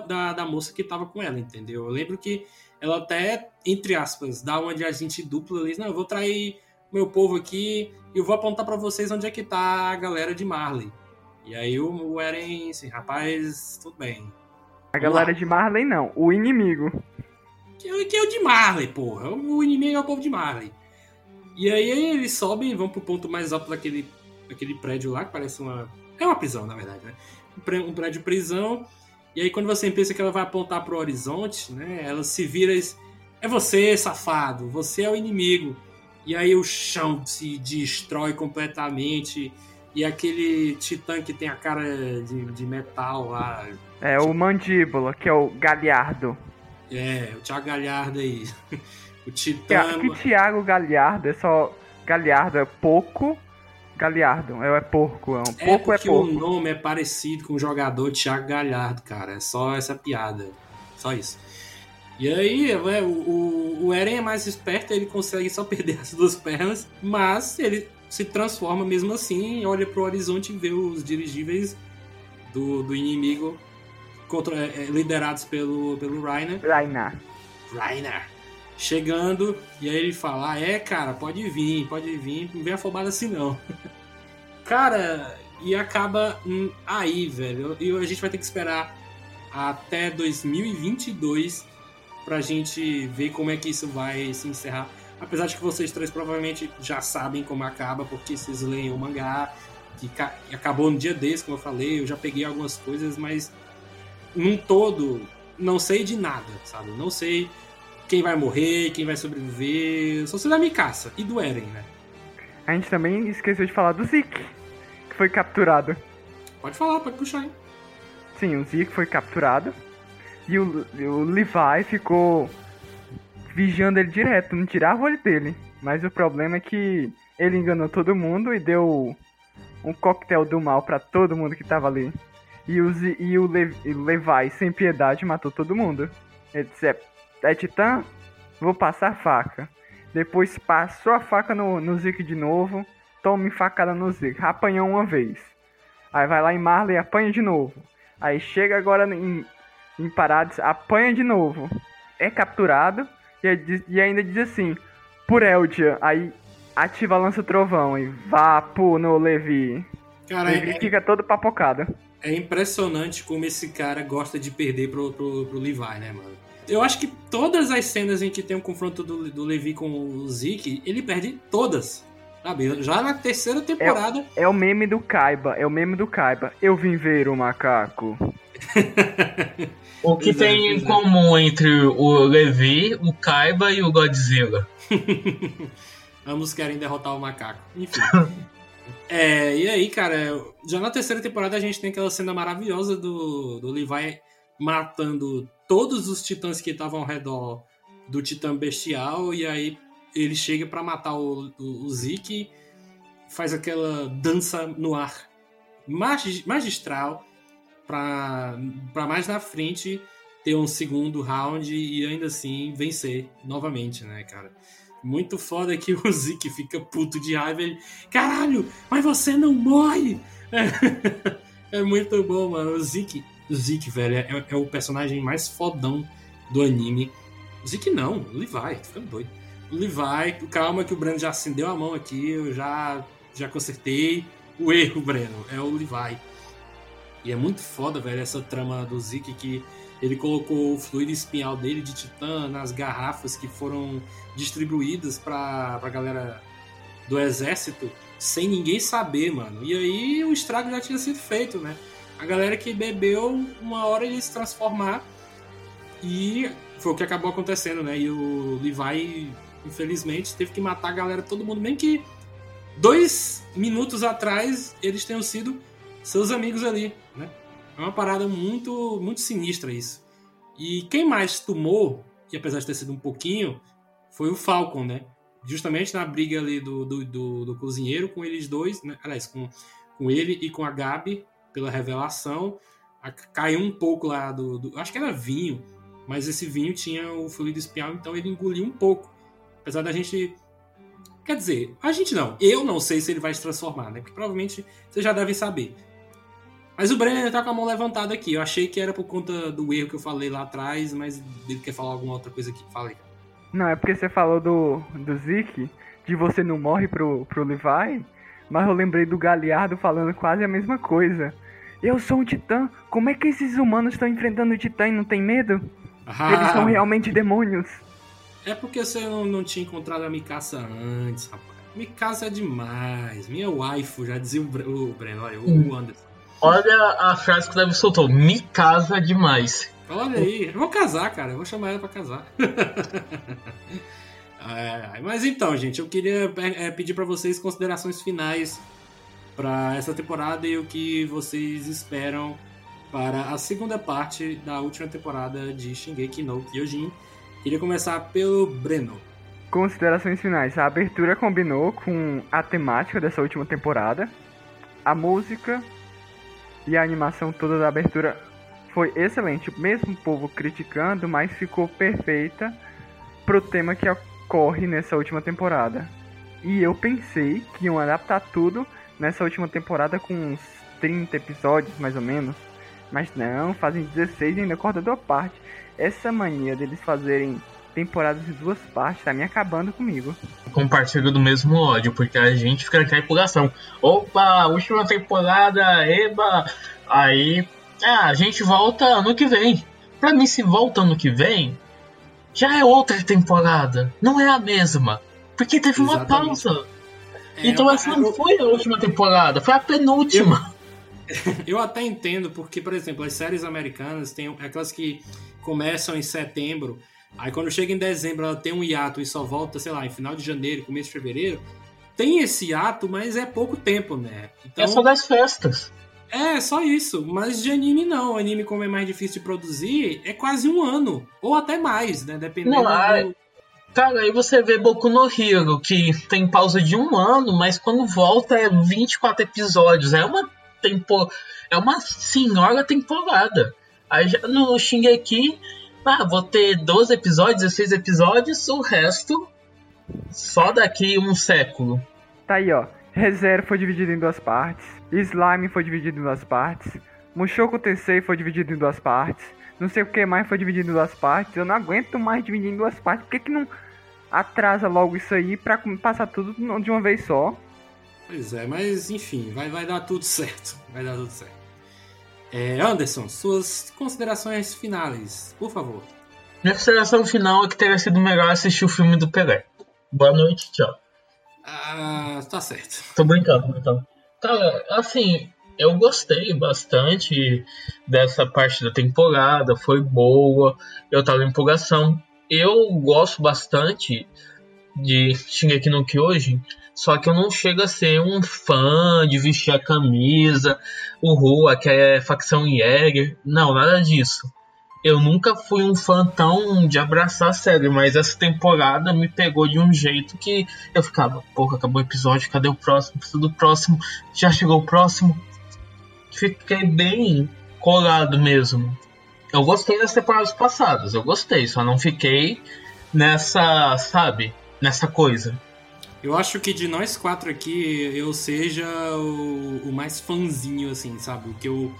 moça que tava com ela, entendeu? Eu lembro que ela até, entre aspas, dá uma de agente dupla ali, não, eu vou trair meu povo aqui e eu vou apontar pra vocês onde é que tá a galera de Marley. E aí o Eren, assim, rapaz, tudo bem. A galera de Marley não, o inimigo. Que é o de Marley, porra, o inimigo é o povo de Marley. E aí eles sobem e vão pro ponto mais alto daquele prédio lá, que parece uma... é uma prisão, na verdade, né? Um prédio-prisão. E aí quando você pensa que ela vai apontar pro horizonte, né, ela se vira e diz, é você, safado, você é o inimigo. E aí o chão se destrói completamente e aquele titã que tem a cara de metal lá... é, o Mandíbula, que é o Galhardo. É, o Thiago Galhardo aí. O titã... que Thiago Galhardo é só... Galhardo é pouco... Galhardo, é porco, é um porco, é porco. É porque o nome é parecido com o jogador Thiago Galhardo, cara, é só essa piada, só isso. E aí, o Eren é mais esperto, ele consegue só perder as duas pernas, mas ele se transforma mesmo assim, olha pro horizonte e vê os dirigíveis do inimigo liderados pelo Reiner. Chegando, e aí ele fala, cara, pode vir, não vem afobado assim não. Cara, e acaba aí, velho, e a gente vai ter que esperar até 2022 pra gente ver como é que isso vai se encerrar. Apesar de que vocês três provavelmente já sabem como acaba, porque vocês leem o mangá, que acabou no dia desse, como eu falei, eu já peguei algumas coisas, mas num todo, não sei de nada, sabe, não sei... quem vai morrer, quem vai sobreviver... só se da Mikasa e do Eren, né? A gente também esqueceu de falar do Zeke, que foi capturado. Pode falar, pode puxar, hein? Sim, o Zeke foi capturado. E o Levi ficou vigiando ele direto, não tirava o olho dele. Mas o problema é que ele enganou todo mundo e deu um coquetel do mal pra todo mundo que tava ali. E o Levi, sem piedade, matou todo mundo. Ele disse, é titã? Vou passar faca. Depois passou a faca no Zeke de novo. Tome facada no Zeke. Apanhou uma vez. Aí vai lá em Marley e apanha de novo. Aí chega agora em Parades, apanha de novo. É capturado e ainda diz assim, por Eldia. Aí ativa a lança trovão e vapo no Levi. Cara, Levi fica todo papocado. É impressionante como esse cara gosta de perder pro Levi, né, mano? Eu acho que todas as cenas em que tem um confronto do Levi com o Zeke, ele perde todas. Sabe? Já na terceira temporada... É o meme do Kaiba, Eu vim ver o macaco. O que tem em comum entre o Levi, o Kaiba e o Godzilla? Ambos querem derrotar o macaco. Enfim... E aí, cara, já na terceira temporada a gente tem aquela cena maravilhosa do Levi matando todos os titãs que estavam ao redor do titã bestial, e aí ele chega pra matar o Zeke, faz aquela dança no ar magistral pra mais na frente ter um segundo round e ainda assim vencer novamente, né, cara? Muito foda que o Zeke fica puto de raiva. Ele, caralho, mas você não morre! É muito bom, mano. O Zeke, velho, é o personagem mais fodão do anime. O Zeke não, o Levi, tô ficando doido. O Levi, calma que o Breno já acendeu a mão aqui, eu já consertei o erro, Breno. É o Levi. E é muito foda, velho, essa trama do Zeke que... Ele colocou o fluido espinhal dele de titã nas garrafas que foram distribuídas pra galera do exército sem ninguém saber, mano. E aí o estrago já tinha sido feito, né? A galera que bebeu, uma hora ele se transformar, e foi o que acabou acontecendo, né? E o Levi, infelizmente, teve que matar a galera, todo mundo, mesmo que 2 minutos atrás eles tenham sido seus amigos ali, né? É uma parada muito, muito sinistra isso. E quem mais tomou, e apesar de ter sido um pouquinho, foi o Falcon, né? Justamente na briga ali do cozinheiro com eles dois, né? Aliás, com ele e com a Gabi, pela revelação. Caiu um pouco lá acho que era vinho, mas esse vinho tinha o fluido espial, então ele engoliu um pouco. Apesar da gente... Quer dizer, a gente não. Eu não sei se ele vai se transformar, né? Porque provavelmente vocês já devem saber. Mas o Breno tá com a mão levantada aqui. Eu achei que era por conta do erro que eu falei lá atrás, mas ele quer falar alguma outra coisa aqui. Fala aí. Não, é porque você falou do Zeke, de você não morre pro Levi, mas eu lembrei do Galeardo falando quase a mesma coisa. Eu sou um titã. Como é que esses humanos estão enfrentando o titã e não tem medo? Eles são realmente demônios. É porque você não tinha encontrado a Mikasa antes, rapaz. Mikasa é demais. Minha waifu, já dizia o Breno, olha, o Anderson. Olha a frase que o Davi soltou. Me casa demais. Olha aí. Eu vou casar, cara. Eu vou chamar ela pra casar. Mas então, gente. Eu queria pedir pra vocês considerações finais pra essa temporada e o que vocês esperam para a segunda parte da última temporada de Shingeki no Kyojin. Queria começar pelo Breno. Considerações finais. A abertura combinou com a temática dessa última temporada. A música... E a animação toda da abertura foi excelente. Mesmo o povo criticando, mas ficou perfeita pro tema que ocorre nessa última temporada. E eu pensei que iam adaptar tudo nessa última temporada com uns 30 episódios, mais ou menos. Mas não, fazem 16 e ainda corta duas partes. Essa mania deles fazerem temporadas de duas partes tá me acabando comigo. Compartilho do mesmo ódio, porque a gente fica naquela empolgação. Opa, última temporada, eba! Aí, a gente volta ano que vem. Pra mim, se volta ano que vem, já é outra temporada. Não é a mesma. Porque teve uma pausa. Então essa não foi a última temporada, foi a penúltima. Eu até entendo, porque, por exemplo, as séries americanas, tem aquelas que começam em setembro. Aí quando chega em dezembro ela tem um hiato e só volta, sei lá, em final de janeiro, começo de fevereiro. Tem esse hiato, mas é pouco tempo, né? Então, é só das festas. É, só isso. Mas de anime não. O anime, como é mais difícil de produzir, é quase um ano. Ou até mais, né? Dependendo do... Cara, aí você vê Boku no Hero, que tem pausa de 1 ano, mas quando volta é 24 episódios. É uma senhora temporada. Aí já no Shingeki, vou ter 12 episódios, 16 episódios, o resto só daqui 1 século. Tá aí, ó. Re:Zero foi dividido em 2 partes. Slime foi dividido em 2 partes. Mushoku Tensei foi dividido em 2 partes. Não sei o que mais foi dividido em 2 partes. Eu não aguento mais dividir em 2 partes. Por que não atrasa logo isso aí pra passar tudo de uma vez só? Pois é, mas enfim, vai dar tudo certo. Vai dar tudo certo. Anderson, suas considerações finais, por favor. Minha consideração final é que teria sido melhor assistir o filme do Pelé. Boa noite, tchau. Ah, tá certo. Tô brincando, então. Cara, assim, eu gostei bastante dessa parte da temporada, foi boa, eu tava em empolgação. Eu gosto bastante de Shingeki no Kyojin, só que eu não chego a ser um fã de vestir a camisa, o Rua, que é facção Jäger, não, nada disso. Eu nunca fui um fã tão de abraçar a série, mas essa temporada me pegou de um jeito que eu ficava, porra, acabou o episódio, cadê o próximo? Preciso do próximo, já chegou o próximo. Fiquei bem colado mesmo. Eu gostei das temporadas passadas, eu gostei, só não fiquei nessa, sabe, nessa coisa. Eu acho que de nós 4 aqui, eu seja o mais fãzinho, assim, sabe? O que eu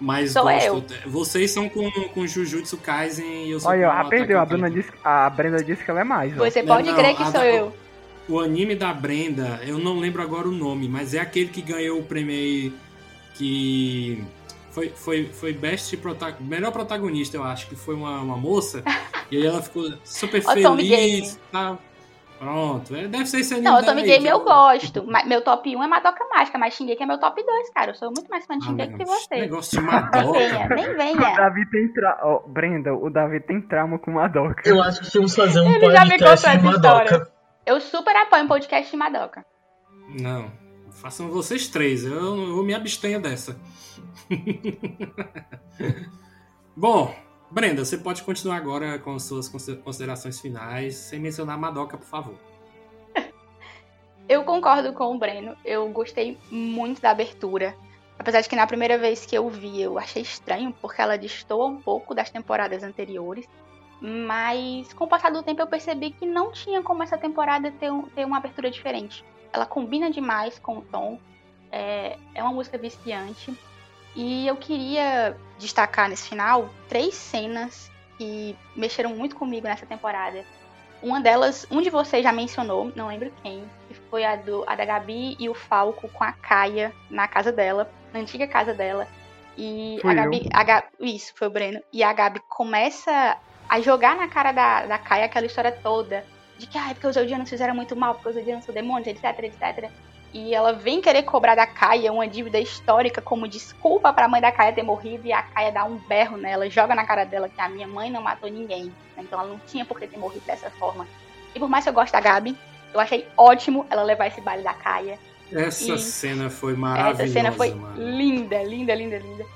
mais sou gosto. Eu. Vocês são com Jujutsu Kaisen e eu sou. Olha, perdeu. A Brennda disse que ela é mais. Você pode crer que sou eu. O anime da Brennda, eu não lembro agora o nome, mas é aquele que ganhou o prêmio aí, que foi melhor protagonista, eu acho, que foi uma moça. E aí ela ficou super feliz e tal. Pronto, deve ser esse anime. Não, eu Tommy Game eu gosto. Meu top 1 é Madoka Mágica, mas Shingeki é meu top 2, cara. Eu sou muito mais fã de Shingeki que você. Negócio de Madoka. Nem venha. Brennda, o Davi tem trauma com Madoka. Eu acho que temos que fazer um podcast de Madoka. Eu super apoio um podcast de Madoka. Não, façam vocês 3. Eu me abstenho dessa. Bom... Brennda, você pode continuar agora com suas considerações finais, sem mencionar a Madoka, por favor. Eu concordo com o Breno. Eu gostei muito da abertura. Apesar de que na primeira vez que eu vi, eu achei estranho, porque ela destoa um pouco das temporadas anteriores. Mas com o passar do tempo eu percebi que não tinha como essa temporada ter uma abertura diferente. Ela combina demais com o tom. É uma música viciante. E eu queria destacar nesse final 3 cenas que mexeram muito comigo nessa temporada. Uma delas, um de vocês já mencionou, não lembro quem, que foi a da Gabi e o Falco com a Kaia na casa dela, na antiga casa dela. E foi a Gabi. Isso, foi o Breno. E a Gabi começa a jogar na cara da Kaia aquela história toda de que porque os Eldianos fizeram muito mal, porque os Eldianos são demônios, etc, etc. E ela vem querer cobrar da Kaia uma dívida histórica como desculpa pra mãe da Kaia ter morrido. E a Kaia dá um berro nela, joga na cara dela que a minha mãe não matou ninguém. Então ela não tinha por que ter morrido dessa forma. E por mais que eu goste da Gabi, eu achei ótimo ela levar esse baile da Kaia. Essa cena foi maravilhosa. Essa cena foi linda, linda, linda, linda.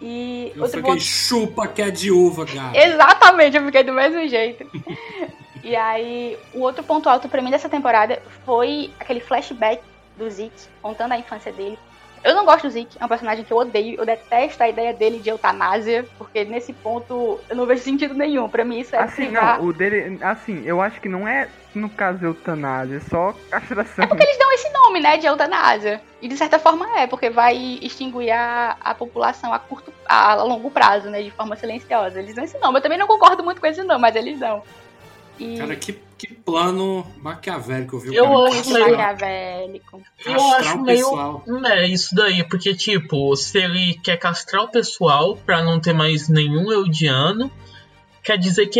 E eu fiquei chupa que é de uva, Gabi. Exatamente, eu fiquei do mesmo jeito. E aí, o outro ponto alto pra mim dessa temporada foi aquele flashback do Zeke, contando a infância dele. Eu não gosto do Zeke, é um personagem que eu odeio, eu detesto a ideia dele de eutanásia, porque nesse ponto eu não vejo sentido nenhum, pra mim isso é assim, privar... Não, o dele, assim, eu acho que não é, no caso, eutanásia, é só castração. É porque eles dão esse nome, né, de eutanásia, e de certa forma porque vai extinguir a população a longo prazo, né, de forma silenciosa, eles dão esse nome, eu também não concordo muito com esse nome, mas eles dão. E... Cara, que plano maquiavélico, viu? Eu acho maquiavélico. Eu acho meio isso daí, porque tipo, se ele quer castrar o pessoal pra não ter mais nenhum Eldiano, quer dizer que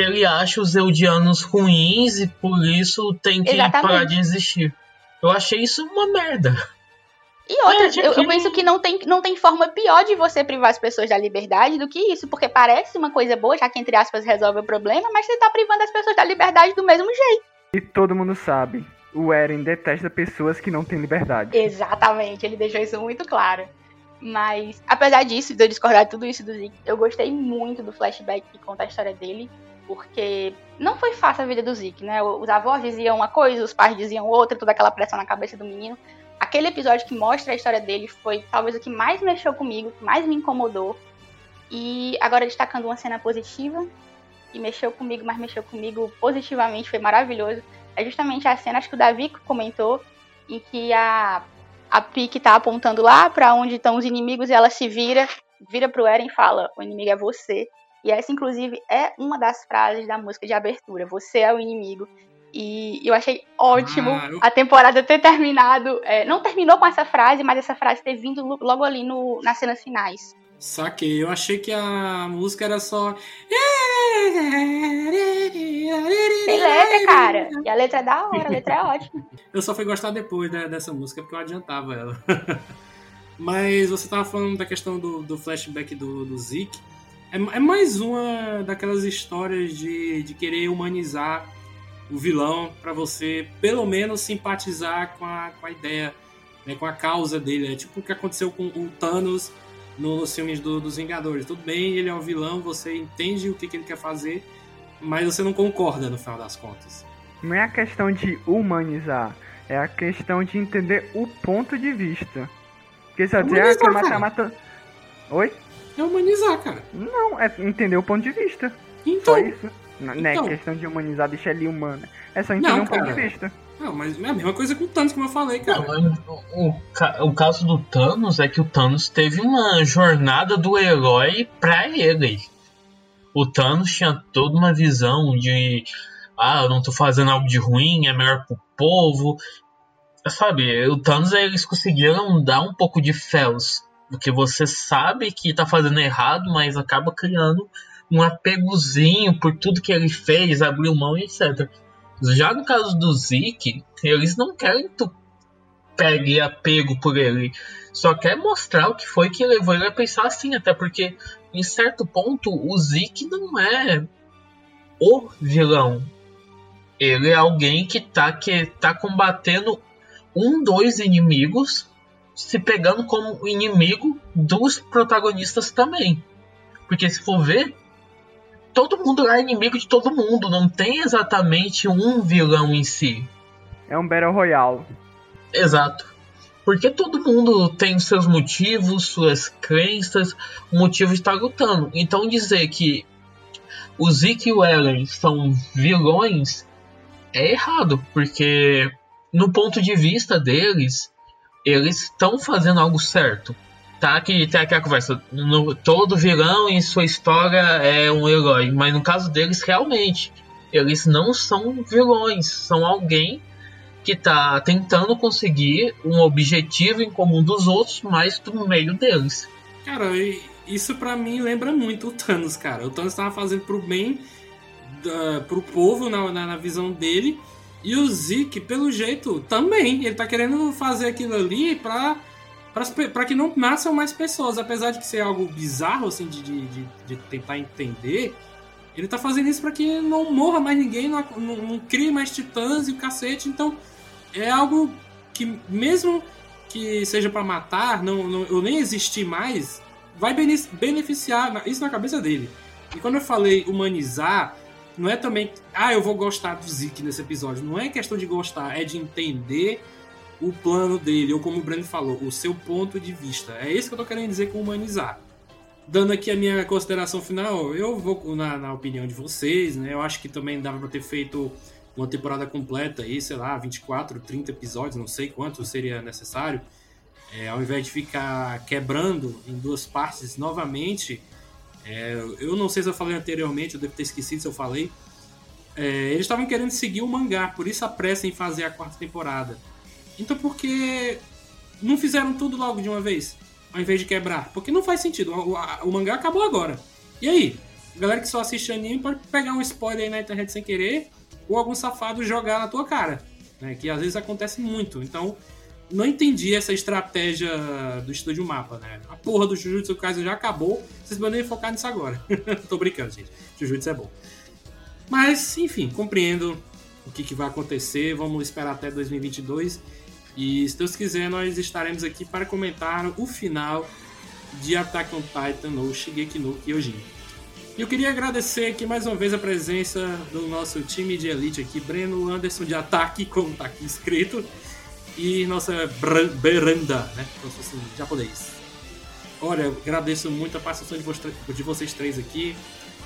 ele acha os Eldianos ruins e por isso tem que parar de existir. Eu achei isso uma merda. E outra, eu penso que não tem forma pior de você privar as pessoas da liberdade do que isso, porque parece uma coisa boa, já que, entre aspas, resolve o problema, mas você tá privando as pessoas da liberdade do mesmo jeito. E todo mundo sabe, o Eren detesta pessoas que não têm liberdade. Exatamente, ele deixou isso muito claro. Mas, apesar disso, de eu discordar de tudo isso do Zeke, eu gostei muito do flashback que conta a história dele. porque não foi fácil a vida do Zeke, né? Os avós diziam uma coisa, os pais diziam outra, toda aquela pressão na cabeça do menino. Aquele episódio que mostra a história dele foi talvez o que mais mexeu comigo, que mais me incomodou. E agora destacando uma cena positiva, que mexeu comigo, mas mexeu comigo positivamente, foi maravilhoso. É justamente a cena, acho que o Davi comentou, em que a Pieck tá apontando lá pra onde estão os inimigos e ela se vira pro Eren e fala, o inimigo é você. E essa, inclusive, é uma das frases da música de abertura, você é o inimigo. E eu achei ótimo a temporada ter terminado, não terminou com essa frase, mas essa frase ter vindo logo ali nas cenas finais. Saquei, eu achei que a música era só... Tem letra, cara. E a letra é da hora, a letra é ótima. Eu só fui gostar depois dessa música, porque eu adiantava ela. Mas você tava falando da questão do flashback do Zeke. É mais uma daquelas histórias de querer humanizar o vilão pra você, pelo menos, simpatizar com a ideia, né, com a causa dele. É tipo o que aconteceu com o Thanos nos filmes dos Vingadores. Tudo bem, ele é um vilão, você entende o que ele quer fazer, mas você não concorda no final das contas. Não é a questão de humanizar, é a questão de entender o ponto de vista. Porque se até que mata... Oi? É humanizar, cara. Não, é entender o ponto de vista. Então, só isso. Não, então. Não é questão de humanizar, deixar ele humana. É só entender ponto de vista. Não, mas é a mesma coisa com o Thanos, como eu falei, cara. O caso do Thanos é que o Thanos teve uma jornada do herói pra ele. O Thanos tinha toda uma visão de... eu não tô fazendo algo de ruim, é melhor pro povo. Sabe, o Thanos, eles conseguiram dar um pouco de felos. Porque você sabe que tá fazendo errado, mas acaba criando um apegozinho por tudo que ele fez, abriu mão, etc. Já no caso do Zeke, eles não querem que tu pegue apego por ele. Só quer mostrar o que foi que levou ele a pensar assim. Até porque, em certo ponto, o Zeke não é o vilão. Ele é alguém que tá combatendo dois inimigos, se pegando como inimigo dos protagonistas também. Porque se for ver, todo mundo lá é inimigo de todo mundo. Não tem exatamente um vilão em si. É um Battle Royale. Exato. Porque todo mundo tem os seus motivos, suas crenças, o motivo de estar lutando. Então dizer que o Zeke e o Eren são vilões é errado. Porque no ponto de vista deles, eles estão fazendo algo certo. Tá, que tem aquela conversa, todo vilão em sua história é um herói, mas no caso deles, realmente, eles não são vilões, são alguém que tá tentando conseguir um objetivo em comum dos outros, mas no meio deles. Cara, isso pra mim lembra muito o Thanos, cara. O Thanos tava fazendo pro bem, pro povo, na visão dele, e o Zeke, pelo jeito, também, ele tá querendo fazer aquilo ali pra que não nasçam mais pessoas. Apesar de que ser algo bizarro, assim, de tentar entender, ele tá fazendo isso pra que não morra mais ninguém, não crie mais titãs e o cacete. Então, é algo que, mesmo que seja pra matar, eu nem existir mais, vai beneficiar isso na cabeça dele. E quando eu falei humanizar, não é também... eu vou gostar do Zeke nesse episódio. Não é questão de gostar, é de entender o plano dele, ou como o Breno falou, o seu ponto de vista. É isso que eu tô querendo dizer com humanizar. Dando aqui a minha consideração final, eu vou na opinião de vocês, né? Eu acho que também dava pra ter feito uma temporada completa aí, sei lá, 24, 30 episódios, não sei quanto seria necessário, ao invés de ficar quebrando em duas partes novamente. Eu não sei se eu falei anteriormente, eu devo ter esquecido se eu falei. Eles estavam querendo seguir o mangá, por isso a pressa em fazer a quarta temporada. Então por que não fizeram tudo logo de uma vez, ao invés de quebrar? Porque não faz sentido, o mangá acabou agora. E aí? A galera que só assiste anime pode pegar um spoiler aí na internet sem querer, ou algum safado jogar na tua cara, né? Que às vezes acontece muito. Então, não entendi essa estratégia do estúdio MAPPA, né? A porra do Jujutsu Kaisen já acabou, vocês podem focar nisso agora. Tô brincando, gente. Jujutsu é bom. Mas, enfim, compreendo o que vai acontecer, vamos esperar até 2022. E, se Deus quiser, nós estaremos aqui para comentar o final de Attack on Titan ou Shingeki no Kyojin. E eu queria agradecer aqui mais uma vez a presença do nosso time de elite aqui, Breno Anderson de ataque, como tá aqui escrito, e nossa Brennda, né, como se fosse em japonês. Olha, eu agradeço muito a participação de vocês três aqui.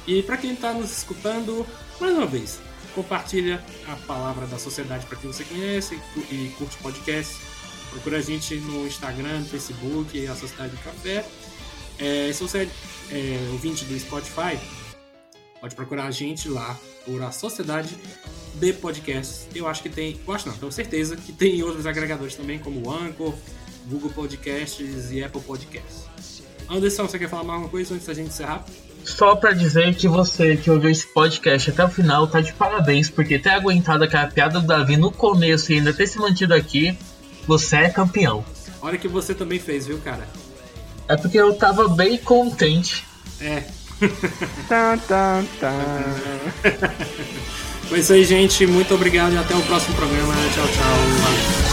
E para quem tá nos escutando, mais uma vez, compartilha a palavra da sociedade para quem você conhece e curte o podcast. Procura a gente no Instagram, no Facebook, a Sociedade do Café. Se você é ouvinte do Spotify, pode procurar a gente lá por a Sociedade de Podcasts. Eu acho que tem, eu acho não, tenho certeza que tem outros agregadores também, como o Anchor, Google Podcasts e Apple Podcasts. Anderson, você quer falar mais alguma coisa antes da gente encerrar? Só pra dizer que você que ouviu esse podcast até o final tá de parabéns, porque ter aguentado aquela piada do Davi no começo e ainda ter se mantido aqui, você é campeão. Olha que você também fez, viu, cara? É porque eu tava bem contente. É. Foi isso aí, gente. Muito obrigado e até o próximo programa. Tchau, tchau.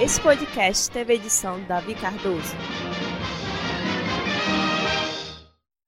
Esse podcast teve edição Davi Cardoso.